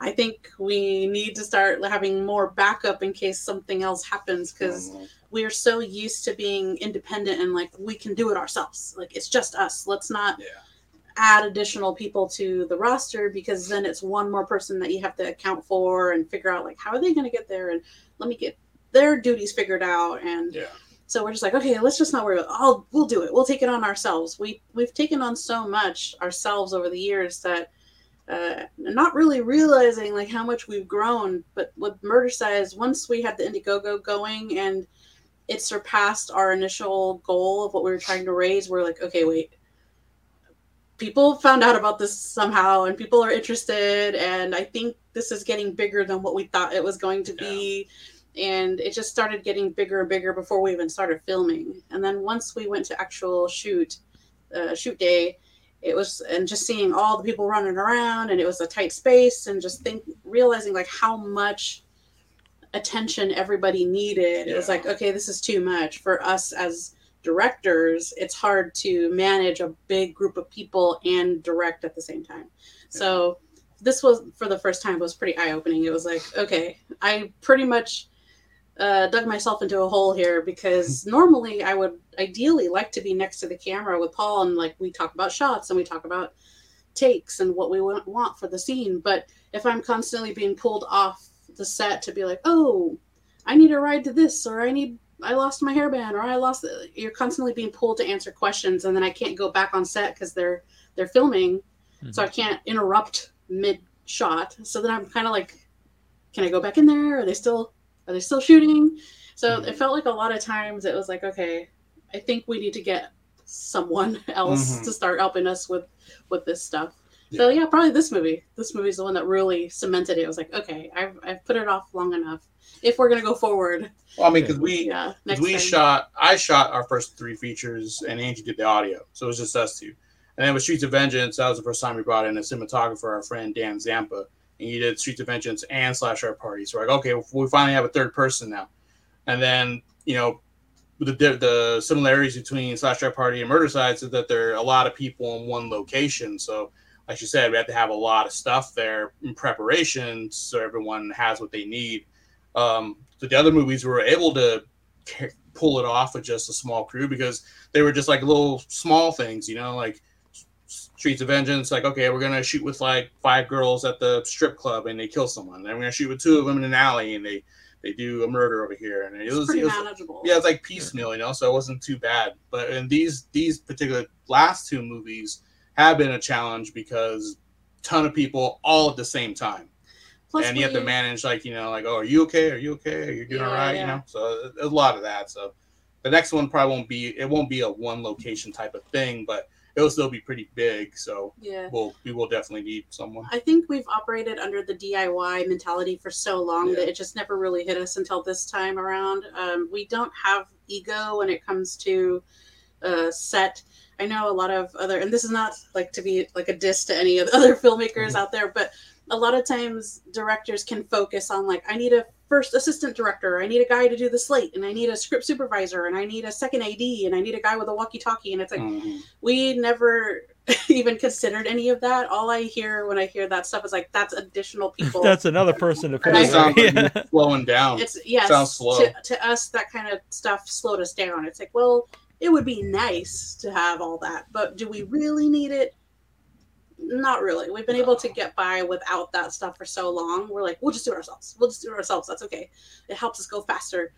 I think we need to start having more backup in case something else happens, because mm-hmm. we are so used to being independent and like we can do it ourselves, like it's just us. Let's not yeah. add additional people to the roster, because then it's one more person that you have to account for and figure out like how are they going to get there, and let me get their duties figured out. And yeah. so we're just like, okay, let's just not worry about it. I'll, we'll do it. We'll take it on ourselves. We, we've taken on so much ourselves over the years that uh, not really realizing like how much we've grown. But with Murdercise, once we had the Indiegogo going and it surpassed our initial goal of what we were trying to raise, we're like, okay, wait. People found out about this somehow and people are interested. And I think this is getting bigger than what we thought it was going to be. Yeah. And it just started getting bigger and bigger before we even started filming. And then once we went to actual shoot, uh, shoot day, it was, and just seeing all the people running around, and it was a tight space, and just think, realizing like how much attention everybody needed. Yeah. It was like, okay, this is too much for us as directors. It's hard to manage a big group of people and direct at the same time. Yeah. So this was, for the first time, was pretty eye-opening. It was like, okay, I pretty much... Uh, dug myself into a hole here, because normally I would ideally like to be next to the camera with Paul, and like we talk about shots and we talk about takes and what we want for the scene. But if I'm constantly being pulled off the set to be like, oh, I need a ride to this, or I need, I lost my hairband, or I lost, the, you're constantly being pulled to answer questions, and then I can't go back on set because they're they're filming, mm-hmm. so I can't interrupt mid shot. So then I'm kind of like, can I go back in there? Are they still? Are they still shooting? So mm-hmm. it felt like a lot of times it was like, okay, I think we need to get someone else mm-hmm. to start helping us with, with this stuff. Yeah. So yeah, probably this movie. This movie is the one that really cemented it. It was like, okay, I've I've put it off long enough. If we're gonna go forward, well, I mean, because we yeah, cause we time. shot, I shot our first three features, and Angie did the audio, so it was just us two. And then with Streets of Vengeance, that was the first time we brought in a cinematographer, our friend Dan Zampa. And you did Streets of Vengeance and Slasher Party. So we're like, okay, we finally have a third person now. And then, you know, the the similarities between Slasher Party and Murdercise is that there are a lot of people in one location. So, like you said, we have to have a lot of stuff there in preparation so everyone has what they need. Um, so the other movies, we were able to pull it off with just a small crew, because they were just like little small things, you know, like, Streets of Vengeance, like, okay, we're going to shoot with, like, five girls at the strip club, and they kill someone. Then we're going to shoot with two of them in an alley, and they, they do a murder over here. And it was pretty manageable. Yeah, it's like piecemeal, you know, so it wasn't too bad. But and these these particular last two movies have been a challenge because ton of people all at the same time. Plus and you have to manage, like, you know, like, oh, are you okay? Are you okay? Are you doing yeah, all right? Yeah. You know, so a lot of that. So the next one probably won't be, it won't be a one location type of thing, but it'll still be pretty big, so yeah. we'll, we will definitely need someone. I think we've operated under the D I Y mentality for so long yeah. that it just never really hit us until this time around. Um, we don't have ego when it comes to uh, set. I know a lot of other, and this is not like to be like a diss to any of the other filmmakers mm-hmm. out there, but a lot of times directors can focus on like, I need a first assistant director, I need a guy to do the slate, and I need a script supervisor, and I need a second A D, and I need a guy with a walkie-talkie. And it's like, mm-hmm. we never even considered any of that. All I hear when I hear that stuff is like, that's additional people. That's another person to focus on. It sounds like yeah. slowing down. It's, yes, sounds slow. To, to us, that kind of stuff slowed us down. It's like, well, it would be nice to have all that, but do we really need it? Not really. We've been no. able to get by without that stuff for so long. We're like, we'll just do it ourselves. We'll just do it ourselves. That's okay. It helps us go faster.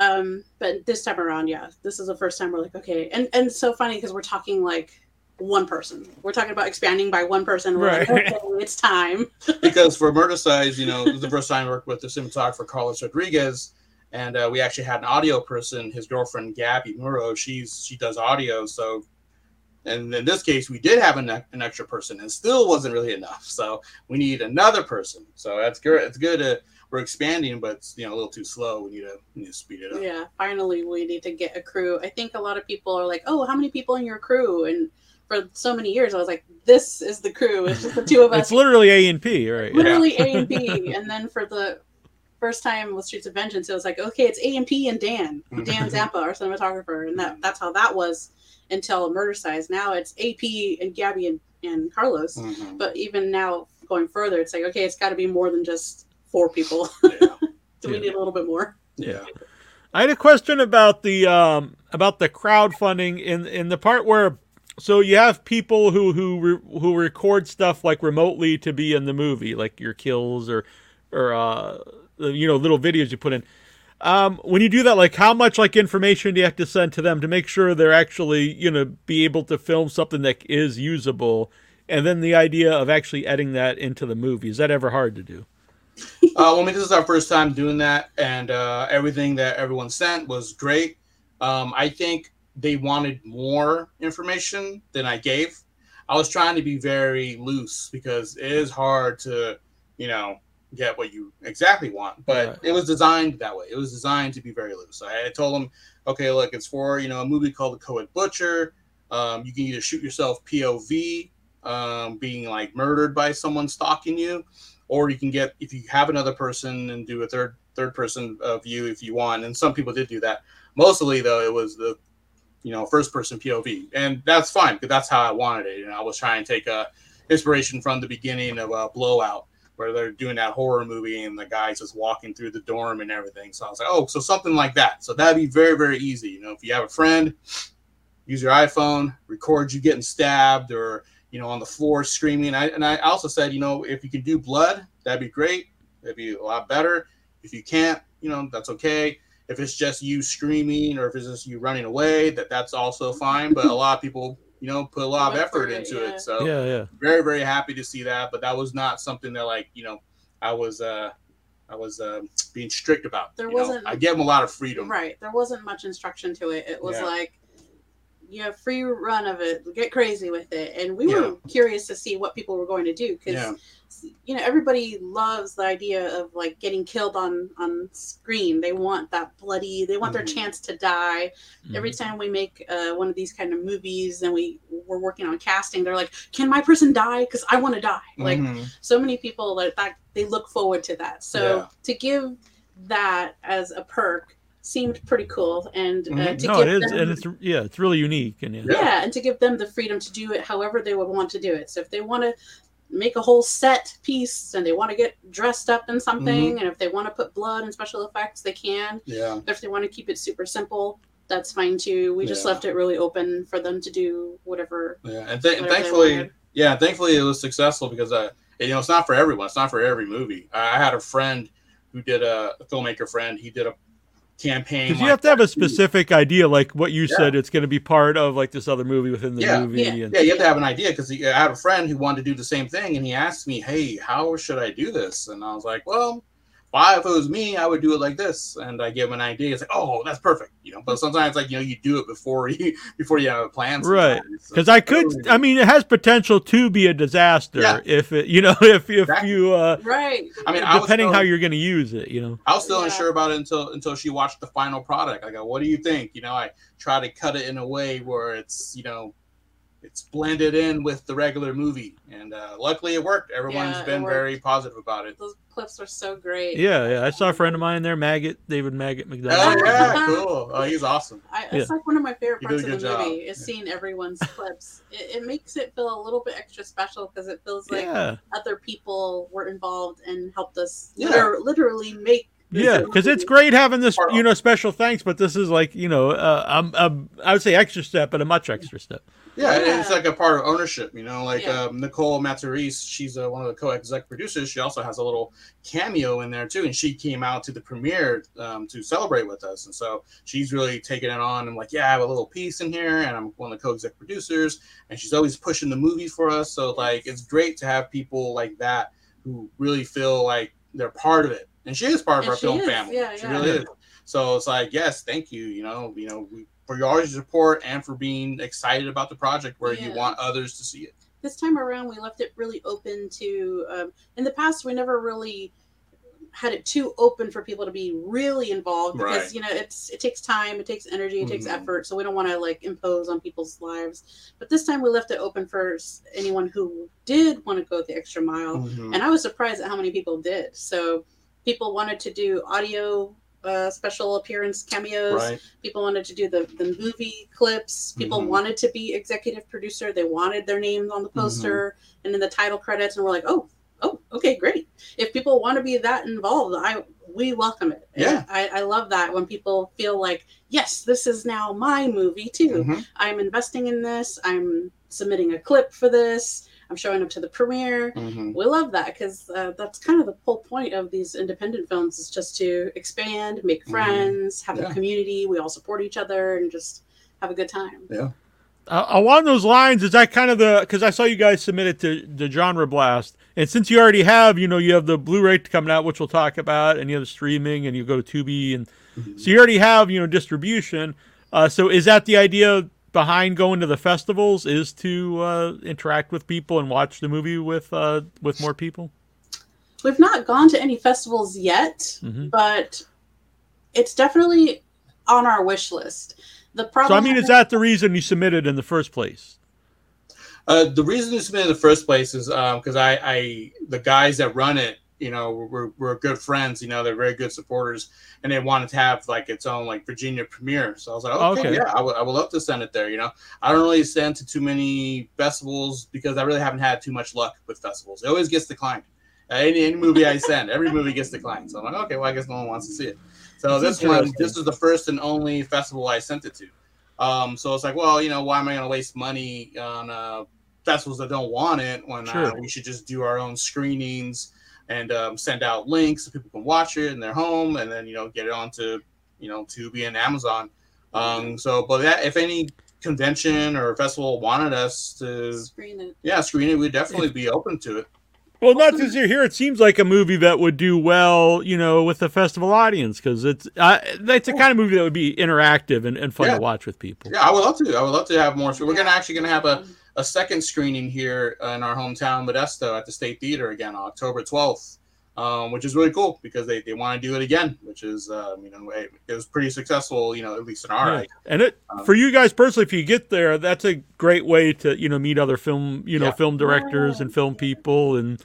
Um, but this time around, yeah, this is the first time we're like, okay. And and it's so funny because we're talking like one person. We're talking about expanding by one person. We're right. like, okay, it's time. Because for Murdercise, you know, the first time I worked with the cinematographer Carlos Rodriguez, and uh, we actually had an audio person, his girlfriend Gabby Muro. She's she does audio, so. And in this case, we did have an, an extra person, and still wasn't really enough. So we need another person. So that's good. It's good. Uh, we're expanding, but it's, you know, a little too slow. We need to, we need to speed it up. Yeah. Finally, we need to get a crew. I think a lot of people are like, "Oh, how many people in your crew?" And for so many years, I was like, "This is the crew. It's just the two of us." It's literally A and P, right? Literally A and P. And then for the first time with Streets of Vengeance, it was like, "Okay, it's A and P and Dan, Dan Zappa, our cinematographer," and that that's how that was. Until Murdercise. Now it's A P and Gabby and, and Carlos. Mm-hmm. But even now going further, it's like, okay, it's got to be more than just four people. Yeah. Do yeah. we need a little bit more? Yeah. I had a question about the um, about the crowdfunding in in the part where, so you have people who who re- who record stuff like remotely to be in the movie, like your kills or or uh, you know, little videos you put in. Um, when you do that, like how much like information do you have to send to them to make sure they're actually, you know, be able to film something that is usable? And then the idea of actually adding that into the movie, is that ever hard to do? Uh, well, I mean, this is our first time doing that. And uh, everything that everyone sent was great. Um, I think they wanted more information than I gave. I was trying to be very loose because it is hard to, you know, get what you exactly want, but right. it was designed that way. It was designed to be very loose. I, I told them, okay, look, it's for, you know, a movie called The Coed Butcher. Um, you can either shoot yourself P O V, um, being like murdered by someone stalking you, or you can get, if you have another person, and do a third third person uh, view if you want. And some people did do that. Mostly though, it was the, you know, first person P O V, and that's fine because that's how I wanted it. And I was trying to take a uh, inspiration from the beginning of uh, Blowout, where they're doing that horror movie and the guy's just walking through the dorm and everything. So I was like, oh, so something like that. So that'd be very, very easy. You know, if you have a friend, use your iPhone, record you getting stabbed or, you know, on the floor screaming. I, and I also said, you know, if you can do blood, that'd be great. That'd be a lot better. If you can't, you know, that's okay. If it's just you screaming or if it's just you running away, that that's also fine. But a lot of people, you know, put a lot of effort it, into yeah. it. So yeah, yeah. very, very happy to see that. But that was not something that, like, you know, I was uh, I was uh, being strict about. There you wasn't. Know? I gave them a lot of freedom. Right. There wasn't much instruction to it. It was yeah. like, you have free run of it. Get crazy with it. And we yeah. were curious to see what people were going to do. Because, yeah. you know, everybody loves the idea of, like, getting killed on, on screen. They want that bloody. They want mm-hmm. their chance to die. Mm-hmm. Every time we make uh, one of these kind of movies and we, we're working on casting, they're like, can my person die? Because I want to die. Like, mm-hmm. so many people, like, that, they look forward to that. So yeah. to give that as a perk seemed pretty cool, and uh, to no, give it is, them, and it's yeah, it's really unique, and yeah. yeah, and to give them the freedom to do it however they would want to do it. So if they want to make a whole set piece and they want to get dressed up in something, mm-hmm. and if they want to put blood and special effects, they can. Yeah. If they want to keep it super simple, that's fine too. We yeah. just left it really open for them to do whatever. Yeah, and, th- whatever and thankfully, yeah, thankfully it was successful because uh, you know, it's not for everyone. It's not for every movie. I, I had a friend who did a, a filmmaker friend. He did a campaign because you like have to have a specific movie. idea, like what you yeah. said, it's going to be part of like this other movie within the yeah. movie. Yeah. And- yeah, you have to have an idea because I had a friend who wanted to do the same thing, and he asked me, "Hey, how should I do this?" And I was like, "Well, why, if it was me, I would do it like this." And I give him an idea. It's like, "Oh, that's perfect," you know. But sometimes, like, you know, you do it before you before you have a plan, right? Because so, I could, totally. I mean, it has potential to be a disaster yeah. if it, you know, if if exactly. you, uh, right? I mean, depending I still, how you're going to use it, you know. I was still yeah. unsure about it until until she watched the final product. I go, "What do you think?" You know, I try to cut it in a way where it's, you know, it's blended in with the regular movie, and uh, luckily it worked. Everyone's yeah, been very positive about it. Those clips are so great. Yeah, yeah. I saw a friend of mine there, Maggot, David Maggot McDonald. Oh, yeah, cool. Oh, he's awesome. I, it's yeah. like one of my favorite parts of the job. movie is yeah. seeing everyone's clips. It, it makes it feel a little bit extra special because it feels like yeah. other people were involved and helped us yeah. liter- literally make. Yeah, because it's great having this, you know, special thanks, but this is like, you know, uh, I'm, I'm, I would say extra step, but a much extra step. Yeah, yeah. It's like a part of ownership, you know, like yeah. um, Nicole Matarese, she's uh, one of the co-exec producers. She also has a little cameo in there, too, and she came out to the premiere um, to celebrate with us. And so she's really taking it on and like, yeah, I have a little piece in here, and I'm one of the co-exec producers, and she's always pushing the movie for us. So, like, it's great to have people like that who really feel like they're part of it. And she is part of and our film is. family. Yeah, she yeah. really is. So it's like, yes, thank you. You know, you know, we, for your support and for being excited about the project where yeah. you want others to see it. This time around, we left it really open to. Um, in the past, we never really had it too open for people to be really involved because right. you know it's it takes time, it takes energy, it takes mm-hmm. effort. So we don't want to like impose on people's lives. But this time, we left it open for anyone who did want to go the extra mile. Mm-hmm. And I was surprised at how many people did. So. People wanted to do audio uh, special appearance cameos. Right. People wanted to do the, the movie clips. People mm-hmm. wanted to be executive producer. They wanted their names on the poster mm-hmm. and in the title credits. And we're like, oh, oh, okay, great. If people want to be that involved, I we welcome it. Yeah, I, I love that when people feel like, yes, this is now my movie too. Mm-hmm. I'm investing in this. I'm submitting a clip for this. I'm showing up to the premiere. Mm-hmm. We love that because uh, that's kind of the whole point of these independent films is just to expand, make friends, mm-hmm. have yeah. a community. We all support each other and just have a good time. Yeah. Uh, along those lines, is that kind of the, because I saw you guys submit it to the Genre Blast. And since you already have, you know, you have the Blu-ray coming out, which we'll talk about, and you have streaming and you go to Tubi. And mm-hmm. so you already have, you know, distribution. Uh, so is that the idea behind going to the festivals is to uh, interact with people and watch the movie with uh, with more people? We've not gone to any festivals yet, mm-hmm. but it's definitely on our wish list. The problem. So I mean, is that the reason you submitted in the first place? Uh, the reason you submitted in the first place is because um, I, I the guys that run it, you know, we're, we're good friends, you know, they're very good supporters and they wanted to have like its own like Virginia premiere. So I was like, okay, okay. yeah, I would, I would love to send it there. You know, I don't really send to too many festivals because I really haven't had too much luck with festivals. It always gets declined. Uh, any, any movie I send, every movie gets declined. So I'm like, okay, well, I guess no one wants to see it. So That's this one, this was the first and only festival I sent it to. Um, so it's like, well, you know, why am I going to waste money on uh, festivals that don't want it when sure. uh, we should just do our own screenings and um, send out links so people can watch it in their home and then, you know, get it onto, you know, Tubi and Amazon. Um, so, but that, if any convention or festival wanted us to screen it, yeah, screen it, we'd definitely be open to it. Well, not because you're here. It seems like a movie that would do well, you know, with the festival audience because it's uh, it's a kind of movie that would be interactive and, and fun yeah. to watch with people. Yeah, I would love to. I would love to have more. So we're gonna actually going to have a, a second screening here in our hometown, Modesto, at the State Theater again on October twelfth, um, which is really cool because they, they want to do it again, which is, um, you know, it, it was pretty successful, you know, at least in our eye. And it, um, for you guys personally, if you get there, that's a great way to, you know, meet other film, you know, yeah. film directors and film people. And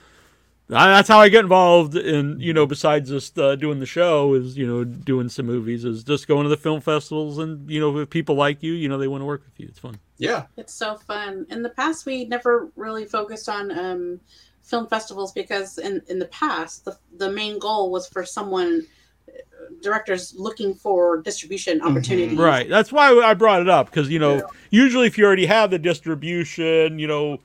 I, that's how I get involved in, you know, besides just uh, doing the show is, you know, doing some movies is just going to the film festivals and, you know, if people like you, you know, they want to work with you. It's fun. Yeah, it's so fun. In the past, we never really focused on um, film festivals because in, in the past, the, the main goal was for someone, directors looking for distribution opportunities. Mm-hmm. Right. That's why I brought it up because, you know, yeah. usually if you already have the distribution, you know,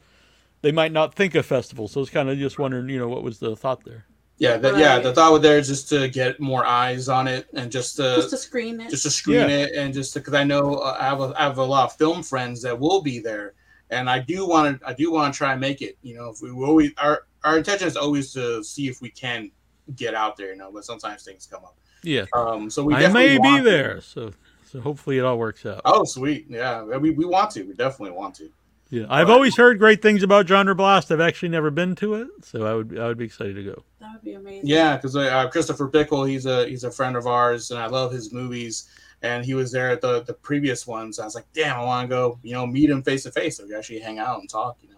they might not think of festivals. So I was kind of just wondering, you know, what was the thought there? Yeah, the, right. yeah. The thought was there is just to get more eyes on it and just to, just to screen it, just to screen yeah. it, and just because I know uh, I have a, I have a lot of film friends that will be there, and I do want to I do want to try and make it. You know, if we always our our intention is always to see if we can get out there. You know, but sometimes things come up. Yeah. Um. So we I definitely may want be there. To. So so hopefully it all works out. Oh, sweet. Yeah. We we want to. We definitely want to. Yeah, I've but, always heard great things about Genre Blast. I've actually never been to it, so I would I would be excited to go. That would be amazing. Yeah, because uh, Christopher Bickle, he's a he's a friend of ours, and I love his movies. and he was there at the the previous ones. I was like, damn, I want to go, you know, meet him face to face so we actually hang out and talk. You know,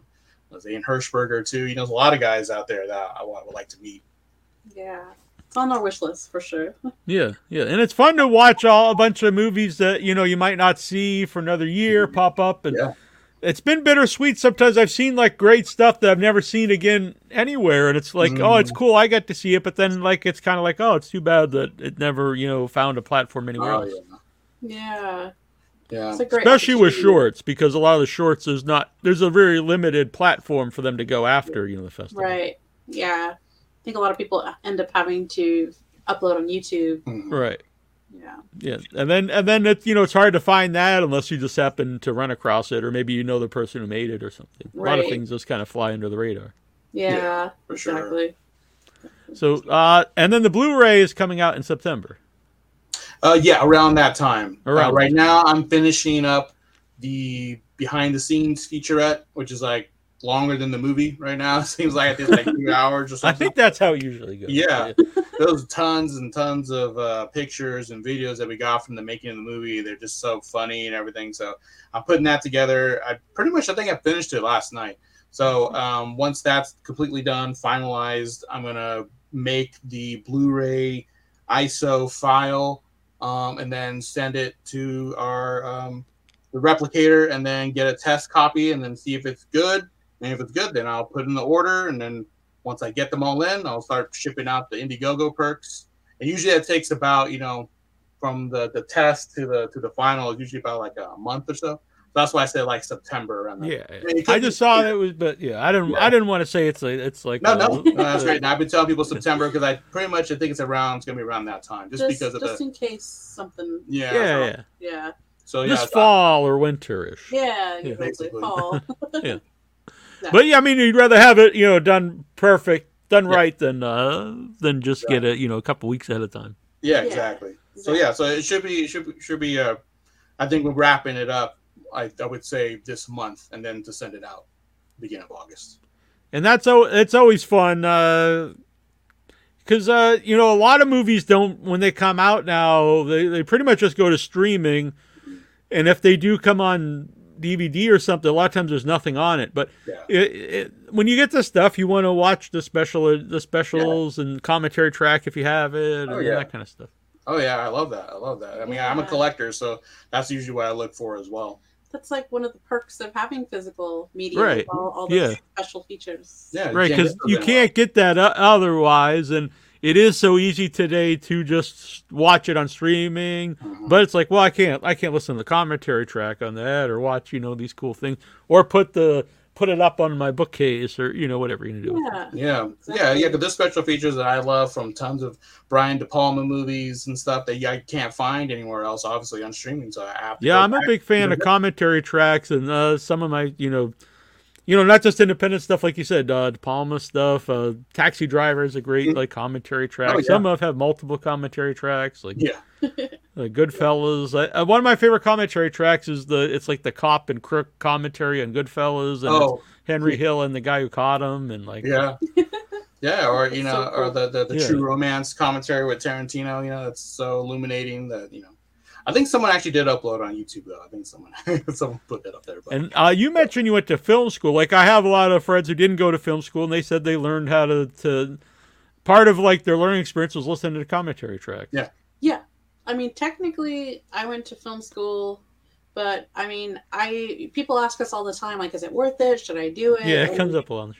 there's Ian Hirschberger too. You know, there's a lot of guys out there that I would like to meet. Yeah. On our wish list for sure. Yeah, yeah, and it's fun to watch all a bunch of movies that you know you might not see for another year pop up, and yeah. It's been bittersweet. Sometimes I've seen like great stuff that I've never seen again anywhere, and it's like, mm. oh, it's cool, I got to see it, but then like it's kind of like, oh, it's too bad that it never you know found a platform anywhere oh, else. Yeah, yeah, yeah. Great especially with shorts, because a lot of the shorts is not there's a very limited platform for them to go after you know the festival. Right. Yeah. I think a lot of people end up having to upload on YouTube. Right. Yeah. Yeah. And then, and then it's, you know, it's hard to find that unless you just happen to run across it, or maybe you know the person who made it or something. Right. A lot of things just kind of fly under the radar. Yeah, yeah for exactly. Sure. So, uh, and then the Blu-ray is coming out in September. Uh, yeah, around that time. Around uh, right now, I'm finishing up the behind-the-scenes featurette, which is like, longer than the movie right now. It seems like it's like two hours or something. I think that's how it usually goes. Yeah. Those tons and tons of uh, pictures and videos that we got from the making of the movie. They're just so funny and everything. So I'm putting that together. I pretty much, I think I finished it last night. So um, once that's completely done, finalized, I'm going to make the Blu-ray I S O file um, and then send it to our um, the replicator and then get a test copy and then see if it's good. And if it's good, then I'll put in the order. And then once I get them all in, I'll start shipping out the Indiegogo perks. And usually that takes about, you know, from the, the test to the to the final, usually about like a month or so. So that's why I said like September. Around yeah. I, mean, I just saw it was, but yeah, I didn't, yeah. I didn't want to say it's like, it's like, no, no, uh, no that's right. And I've been telling people September because I pretty much, I think it's around, it's going to be around that time just, just because of just the, in case something. Yeah. Yeah. So, yeah. yeah. So yeah, this fall awesome. Or winterish. Yeah. yeah. Basically fall. yeah. But yeah, I mean, you'd rather have it, you know, done perfect, done yeah. right, than uh, than just yeah. get it, you know, a couple weeks ahead of time. Yeah, yeah. Exactly. So yeah, so it should be, should be, should be. Uh, I think we're wrapping it up. I, I would say this month, and then to send it out beginning of August. And that's oh, it's always fun because uh, uh, you know a lot of movies don't when they come out now they they pretty much just go to streaming, and if they do come on D V D or something, a lot of times there's nothing on it, but yeah. it, it, when you get this stuff you want to watch the special the specials yeah. and commentary track if you have it oh, and yeah. that kind of stuff. Oh yeah, I love that. I love that. I mean, yeah. I'm a collector, so that's usually what I look for as well. That's like one of the perks of having physical media, right? All, all those yeah. special features. Yeah, right, because you can't get that otherwise, and it is so easy today to just watch it on streaming, but it's like, well, I can't, I can't listen to the commentary track on that, or watch, you know, these cool things, or put the put it up on my bookcase, or you know, whatever you're gonna do. Yeah, yeah, exactly. yeah. yeah there's special features that I love from tons of Brian De Palma movies and stuff that I can't find anywhere else, obviously on streaming. So I have to yeah, I'm back. a big fan of commentary tracks, and uh, some of my, you know. You know, not just independent stuff, like you said, uh, De Palma stuff. Uh, Taxi Driver is a great like commentary track. Oh, yeah. Some of them have multiple commentary tracks. Like, yeah, like Goodfellas. Uh, one of my favorite commentary tracks is the it's like the cop and crook commentary on Goodfellas, and oh. Henry Hill and the guy who caught him, and like yeah, yeah, or you know, so cool. or the the, the yeah. True Romance commentary with Tarantino. You know, that's so illuminating that you know. I think someone actually did upload on YouTube, though. I think someone someone put that up there. But. And uh, you mentioned you went to film school. Like, I have a lot of friends who didn't go to film school, and they said they learned how to, to part of, like, their learning experience was listening to commentary tracks. Yeah. Yeah. I mean, technically, I went to film school, but, I mean, I people ask us all the time, like, is it worth it? Should I do it? Yeah, it and comes up a lot.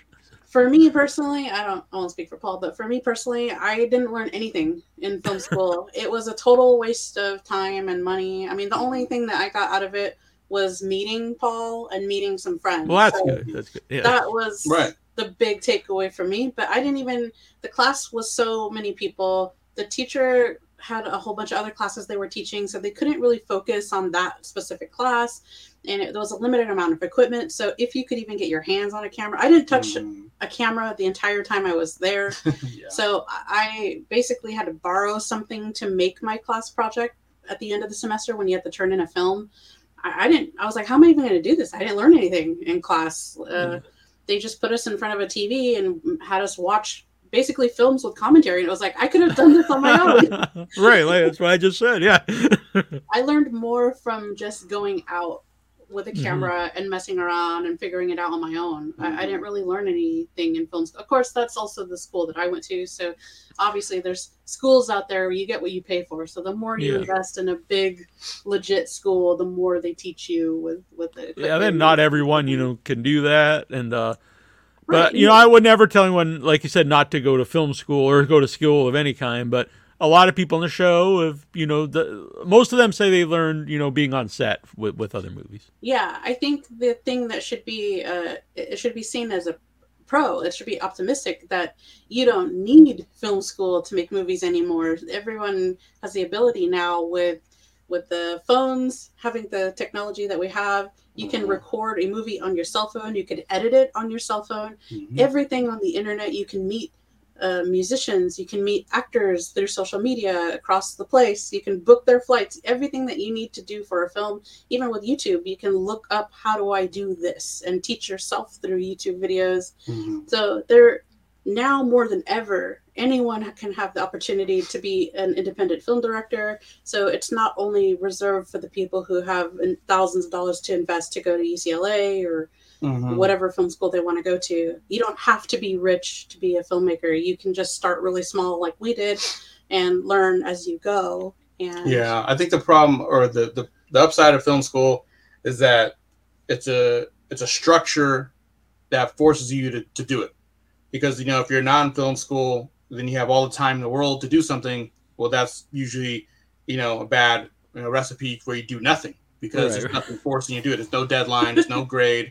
For me personally, I don't I won't speak for Paul, but for me personally, I didn't learn anything in film school. It was a total waste of time and money. I mean, the only thing that I got out of it was meeting Paul and meeting some friends. Well, that's so good. That's good. Yeah. That was right. the big takeaway for me. But I didn't even, the class was so many people. The teacher had a whole bunch of other classes they were teaching, so they couldn't really focus on that specific class. And it, there was a limited amount of equipment. So if you could even get your hands on a camera, I didn't touch mm. a camera the entire time I was there. yeah. So I basically had to borrow something to make my class project at the end of the semester when you have to turn in a film. I, I didn't, I was like, how am I even going to do this? I didn't learn anything in class. Uh, mm. They just put us in front of a T V and had us watch basically films with commentary, and it was like, I could have done this on my own. Right, like, that's what I just said, yeah. I learned more from just going out with a camera mm-hmm. and messing around and figuring it out on my own. Mm-hmm. I, I didn't really learn anything in films. Of course, that's also the school that I went to, so obviously there's schools out there where you get what you pay for, so the more you yeah. invest in a big legit school, the more they teach you with with it. Yeah, then not everyone, you know, can do that, and uh but right. you know, I would never tell anyone, like you said, not to go to film school or go to school of any kind, but a lot of people on the show have, you know, the, most of them say they learned, you know, being on set with, with other movies. Yeah, I think the thing that should be, uh, it should be seen as a pro. It should be optimistic that you don't need film school to make movies anymore. Everyone has the ability now with with the phones, having the technology that we have. You can record a movie on your cell phone. You can edit it on your cell phone. Mm-hmm. Everything on the internet, you can meet Uh, musicians, you can meet actors through social media across the place, you can book their flights, everything that you need to do for a film. Even with YouTube, you can look up, how do I do this, and teach yourself through YouTube videos. Mm-hmm. So there, now more than ever, anyone can have the opportunity to be an independent film director. So it's not only reserved for the people who have thousands of dollars to invest to go to U C L A or mm-hmm. whatever film school they want to go to. You don't have to be rich to be a filmmaker. You can just start really small like we did and learn as you go. And yeah, I think the problem, or the, the, the upside of film school, is that it's a it's a structure that forces you to, to do it. Because, you know, if you're not in film school, then you have all the time in the world to do something. Well, that's usually, you know, a bad you know, recipe where you do nothing. Because right. there's nothing forcing you to do it. There's no deadline. There's no grade.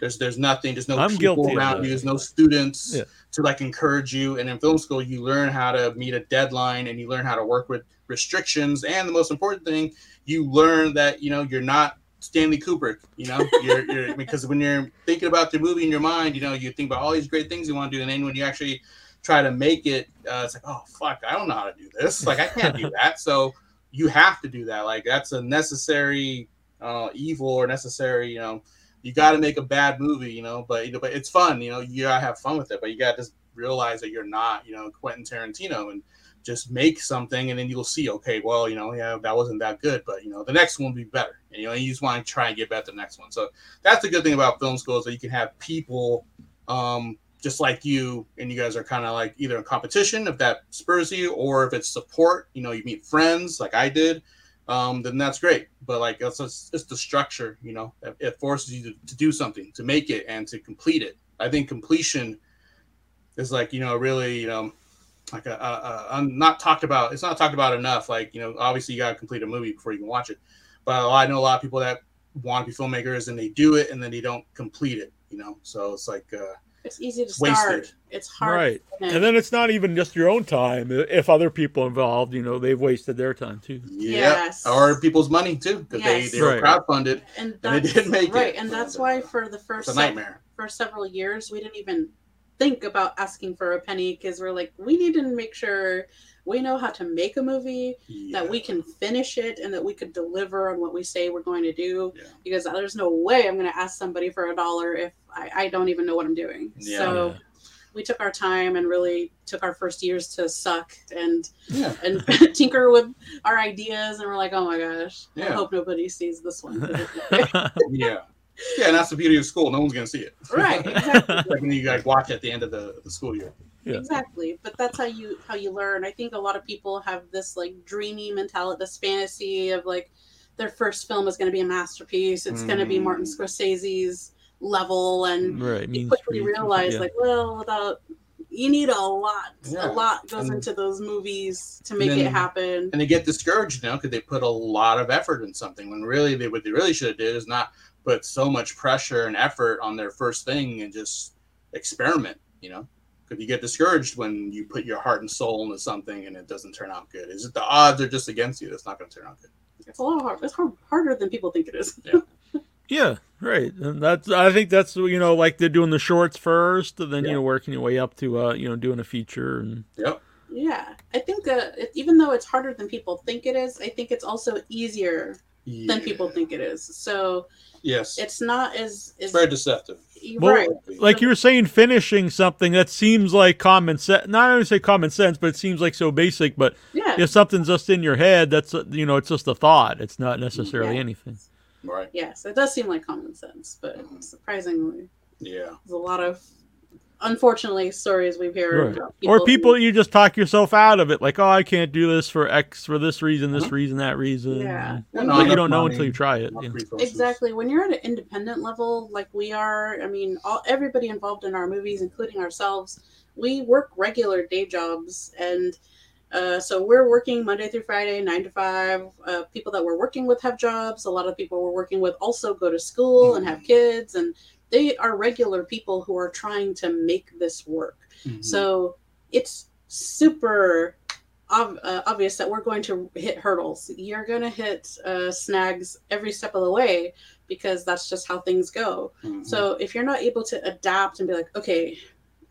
There's there's nothing. There's no I'm people around you. There's no students yeah. to like encourage you. And in film school, you learn how to meet a deadline, and you learn how to work with restrictions. And the most important thing, you learn that, you know, you're not Stanley Kubrick. You know, you're, you're because when you're thinking about the movie in your mind, you know, you think about all these great things you want to do, and then when you actually try to make it, uh, it's like, oh fuck, I don't know how to do this. Like, I can't do that. So. You have to do that. Like, that's a necessary uh, evil, or necessary, you know, you got to make a bad movie, you know, but, you know, but it's fun, you know, you got to have fun with it, but you got to just realize that you're not, you know, Quentin Tarantino, and just make something, and then you'll see, okay, well, you know, yeah, that wasn't that good, but, you know, the next one will be better. And, you know, and you just want to try and get better at the next one. So that's the good thing about film school, is that you can have people um, just like you, and you guys are kind of like either in competition, if that spurs you, or if it's support, you know, you meet friends like I did, um, then that's great. But like, it's, it's, it's the structure, you know, it, it forces you to, to do something, to make it and to complete it. I think completion is like, you know, really, you know, like a, a, a, I'm not talked about, it's not talked about enough. Like, you know, obviously you got to complete a movie before you can watch it. But I know a lot of people that want to be filmmakers, and they do it, and then they don't complete it, you know? So it's like, uh, it's easy to start. Wasted. It's hard. Right. And then it's not even just your own time. If other people involved, you know, they've wasted their time too. Yes. Yep. Or people's money too, because yes. they, they right. were crowdfunded and, and they didn't make right. it. Right. And that's why for the first nightmare se- for several years, we didn't even think about asking for a penny, because we're like, we need to make sure we know how to make a movie, yeah. that we can finish it, and that we could deliver on what we say we're going to do, yeah. because there's no way I'm going to ask somebody for a dollar if I, I don't even know what I'm doing. Yeah. So we took our time and really took our first years to suck and yeah. and tinker with our ideas, and we're like, oh my gosh, yeah. I hope nobody sees this one. yeah. Yeah, and that's the beauty of school. No one's going to see it. Right, exactly. Like, you guys watch at the end of the, the school year. Yeah. Exactly, but that's how you how you learn. I think a lot of people have this like dreamy mentality, this fantasy of like their first film is going to be a masterpiece. It's mm. going to be Martin Scorsese's level, and right. you quickly realize yeah. like, well, without you need a lot. Yeah. A lot goes and, into those movies to make then, it happen. And they get discouraged now because they put a lot of effort in something, when really they what they really should have did is not put so much pressure and effort on their first thing, and just experiment, you know, because you get discouraged when you put your heart and soul into something and it doesn't turn out good. Is it the odds are just against you? That's not going to turn out good. It's a lot hard. It's hard, harder than people think it is. Yeah. yeah. Right. And that's, I think that's, you know, like they're doing the shorts first, and then, yeah. you know, working your way up to, uh, you know, doing a feature. And Yep. yeah. I think uh, even though it's harder than people think it is, I think it's also easier yeah. than people think it is. So yes, it's not as, as it's very deceptive. Well, right. Like you were saying, finishing something that seems like common sense, not only say common sense, but it seems like so basic, but yeah. if something's just in your head, that's, you know, it's just a thought. It's not necessarily yeah. anything. Right. Yes. It does seem like common sense, but surprisingly, yeah, there's a lot of, unfortunately, stories we've heard. Right. About people or people who, you just talk yourself out of it. Like, oh, I can't do this for X, for this reason, this reason, that reason. Yeah. But no, you don't know money, until you try it. You know. Exactly. When you're at an independent level, like we are, I mean, all everybody involved in our movies, including ourselves, we work regular day jobs. And uh, so we're working Monday through Friday, nine to five. Uh, people that we're working with have jobs. A lot of people we're working with also go to school mm-hmm. and have kids, and they are regular people who are trying to make this work. Mm-hmm. So it's super ob- uh, obvious that we're going to hit hurdles. You're going to hit uh, snags every step of the way, because that's just how things go. Mm-hmm. So if you're not able to adapt and be like, okay,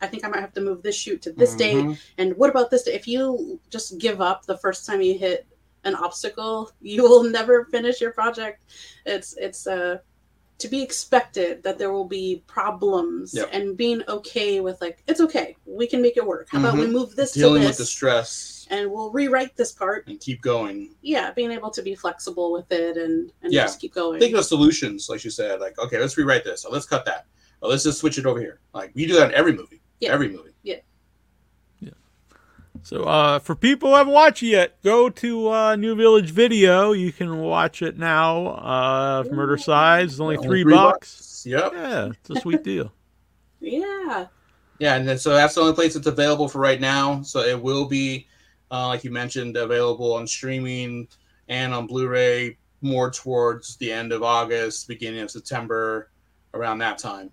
I think I might have to move this shoot to this mm-hmm. date. And what about this day? If you just give up the first time you hit an obstacle, you will never finish your project. It's, it's, uh, to be expected that there will be problems yep. and being okay with like, it's okay, we can make it work. How mm-hmm. about we move this Dealing to this with the stress and we'll rewrite this part and keep going. Yeah. Being able to be flexible with it and, and yeah. just keep going. Think of solutions. Like you said, like, okay, let's rewrite this. Or let's cut that. Or let's just switch it over here. Like we do that in every movie, yeah. every movie. Yeah. Yeah. So, uh, for people who haven't watched it yet, go to uh, New Village Video. You can watch it now. Uh, yeah. Murdercise. It's only, only three, three bucks. bucks. Yep. Yeah, it's a sweet deal. yeah. Yeah, and then so that's the only place it's available for right now. So it will be, uh, like you mentioned, available on streaming and on Blu-ray more towards the end of August, beginning of September, around that time.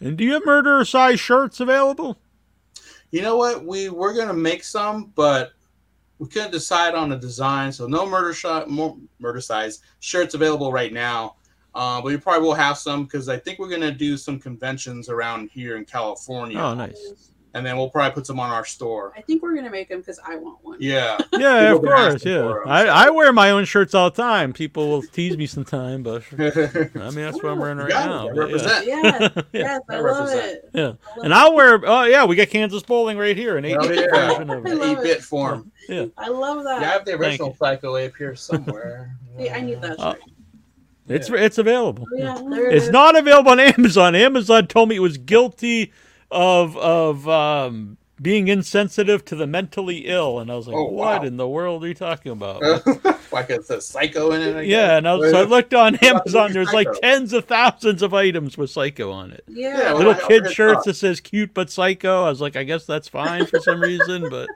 And do you have Murdercise shirts available? You know what? We were going to make some, but we couldn't decide on a design. So no murder shot, more Murdercise shirts available right now. Uh, but we probably will have some because I think we're going to do some conventions around here in California. Oh, nice. And then we'll probably put some on our store. I think we're going to make them because I want one. Yeah. Yeah, of course. Yeah. Them, so. I, I wear my own shirts all the time. People will tease me sometime, but I mean, that's yeah, what I'm wearing right now. It, represent. Yeah. Yes, yes, I, I love represent. It. Yeah. I love and it. I'll wear, oh, yeah, we got Kansas Bowling right here in eight-bit oh, yeah. form. Yeah. I love that. Yeah, I have the original Psycho Ape here somewhere. See, I need that shirt. Uh, it's, yeah. it's available. Oh, yeah, yeah. It's is. Not available on Amazon. Amazon told me it was guilty of of um being insensitive to the mentally ill, and I was like, oh, what wow. in the world are you talking about? Like it's a psycho in it, I yeah guess. And I, was, I looked on Amazon, there's like tens of thousands of items with psycho on it. Yeah, yeah, little well, kid shirts that says cute but psycho. I was like, I guess that's fine for some reason, but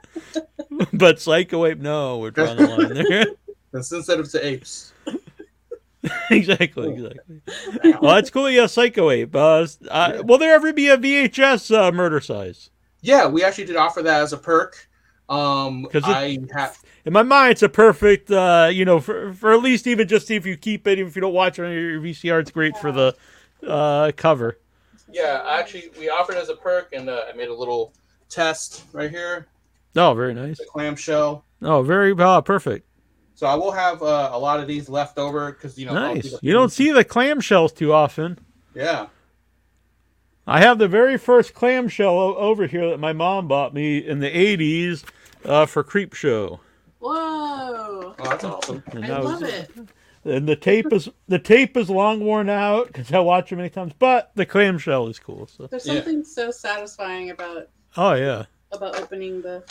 but Psycho Ape, no, we're drawing the line there. That's insensitive to apes. exactly, exactly. Well, that's cool. Yeah, Psycho Ape. Uh, uh, will there ever be a V H S uh, Murdercise? Yeah, we actually did offer that as a perk. Um, it, I have in my mind, it's a perfect, uh, you know, for for at least even just if you keep it, even if you don't watch it on your V C R, it's great for the uh, cover. Yeah, actually, we offered it as a perk, and uh, I made a little test right here. Oh, very nice. The clamshell. Oh, very uh, perfect. So I will have uh, a lot of these left over because, you know, nice. You don't see the clamshells too often. Yeah. I have the very first clamshell over here that my mom bought me in the eighties uh, for Creepshow. Whoa. Oh, that's awesome. And I love was, it. And the tape is the tape is long worn out because I watch it many times, but the clamshell is cool. So. There's something yeah. so satisfying about. Oh yeah. About opening the.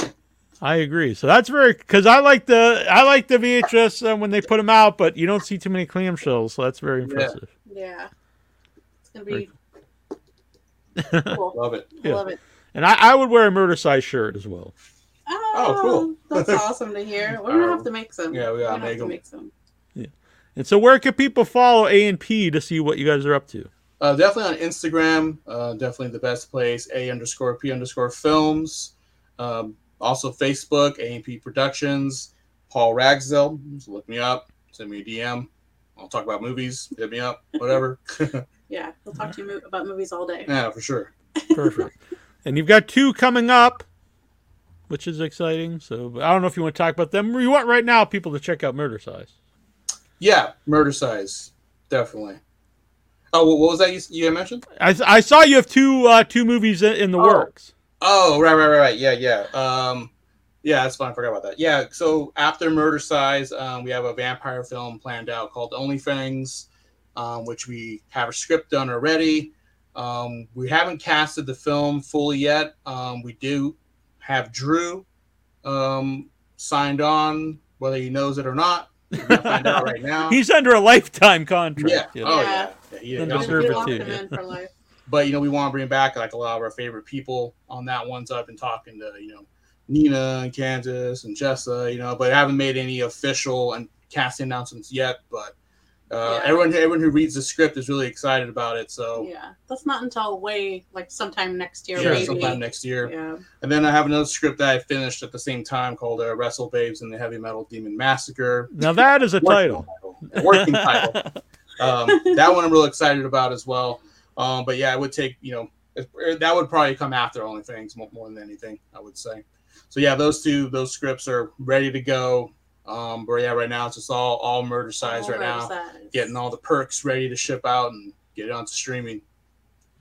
I agree. So that's very because I like the I like the V H S uh, when they put them out, but you don't see too many clamshells, so that's very impressive. Yeah, yeah. It's gonna be cool. cool. Love it. Yeah. Love it. And I, I would wear a Murdercise shirt as well. Oh, oh cool! That's awesome to hear. We're gonna have to make some. Yeah, we gotta make, have to make some. Yeah. And so, where can people follow A and P to see what you guys are up to? Uh, definitely on Instagram. Uh, definitely the best place. A underscore P underscore films. Um, Also, Facebook, A and P Productions, Paul Ragsdale. Just look me up, send me a D M. I'll talk about movies, hit me up, whatever. yeah, we'll talk to you about movies all day. Yeah, for sure. Perfect. And you've got two coming up, which is exciting. So I don't know if you want to talk about them. You want right now people to check out Murdercise. Yeah, Murdercise, definitely. Oh, what was that you, you mentioned? I, I saw you have two uh, two movies in the oh. works. Oh, right, right, right, right. Yeah, yeah. Um, yeah, that's fine. I forgot about that. Yeah, so after Murdercise, um, we have a vampire film planned out called Only Fangs, um, which we have a script done already. Um, we haven't casted the film fully yet. Um, we do have Drew um, signed on, whether he knows it or not. We're gonna find out right now. He's under a lifetime contract. Yeah. yeah. Oh, yeah. yeah. yeah. yeah. yeah. yeah. yeah. yeah. yeah. But, you know, we want to bring back, like, a lot of our favorite people on that one. So I've been talking to, you know, Nina and Kansas and Jessa, you know, but I haven't made any official and casting announcements yet. But uh, yeah. everyone everyone who reads the script is really excited about it. So yeah, that's not until way, like, sometime next year. Yeah, maybe. sometime next year. Yeah. And then I have another script that I finished at the same time called uh, Wrestle Babes and the Heavy Metal Demon Massacre. Now that is a working title. title. Working title. Um, that one I'm real excited about as well. Um, but yeah, I would take, you know, that would probably come after Only Things more than anything, I would say. So yeah, those two, those scripts are ready to go. Um, but yeah, right now it's just all, all murder size all right murder now, size. Getting all the perks ready to ship out and get it onto streaming.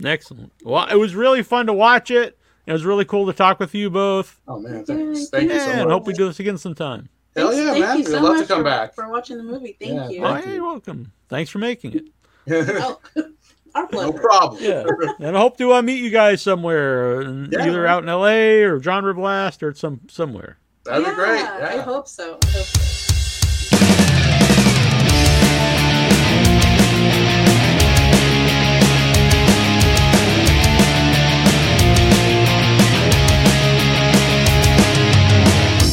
Excellent. Well, it was really fun to watch it. It was really cool to talk with you both. Oh man, thanks. Thank yeah, you so much. And hope we do this again sometime. Hell yeah, thank man. We'd so love to come for, back. For watching the movie. Thank yeah, you. Thank oh, you're welcome. Thanks for making it. oh. Our pleasure. No problem. Yeah. And I hope to uh, meet you guys somewhere, yeah. either out in L A or Genre Blast or some somewhere. That'd yeah, be great. Yeah. I hope so. I hope so.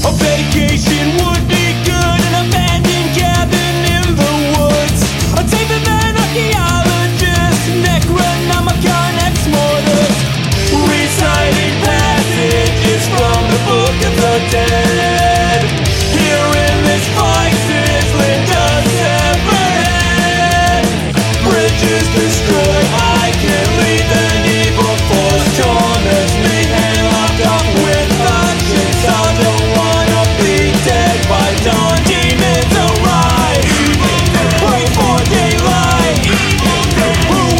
A vacation would be good, an abandoned cabin in the woods. I'll take the man archaeologist. Necronomicon mortars reciting passages from the Book of the Dead. Here in this crisis, Linda's severed head. Bridges destroyed, I can lead an evil force. Torments me and locked up with conscience. I don't wanna be dead by dawn. Demons arrive, pray for daylight.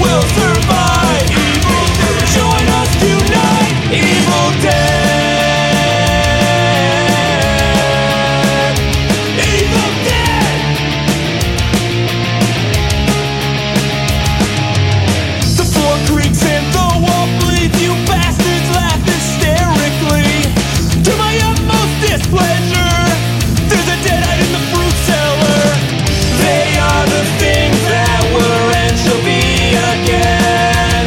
Will survive. Evil Dead. Join us tonight. Evil Dead. Evil Dead. The four creeks and the wall bleed. You bastards laugh hysterically. To my utmost displeasure, there's a deadite in the fruit cellar. They are the things that were and shall be. Again,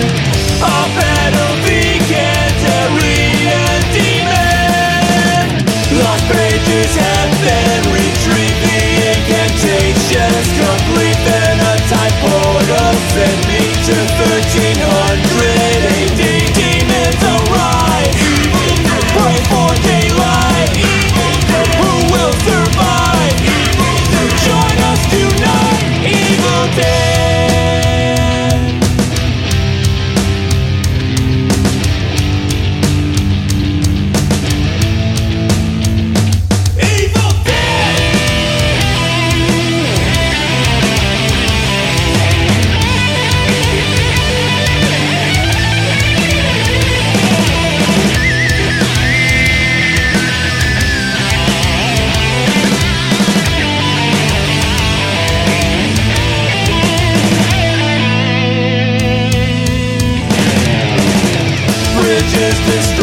a battle began to re-endemon. Lost pages have been retrieved, the incantations complete. Then a time portal sent me to thirteen hundred A D. Demons arise, pray for daylight. Who will survive? Join us tonight, Evil Dead. Just destroy.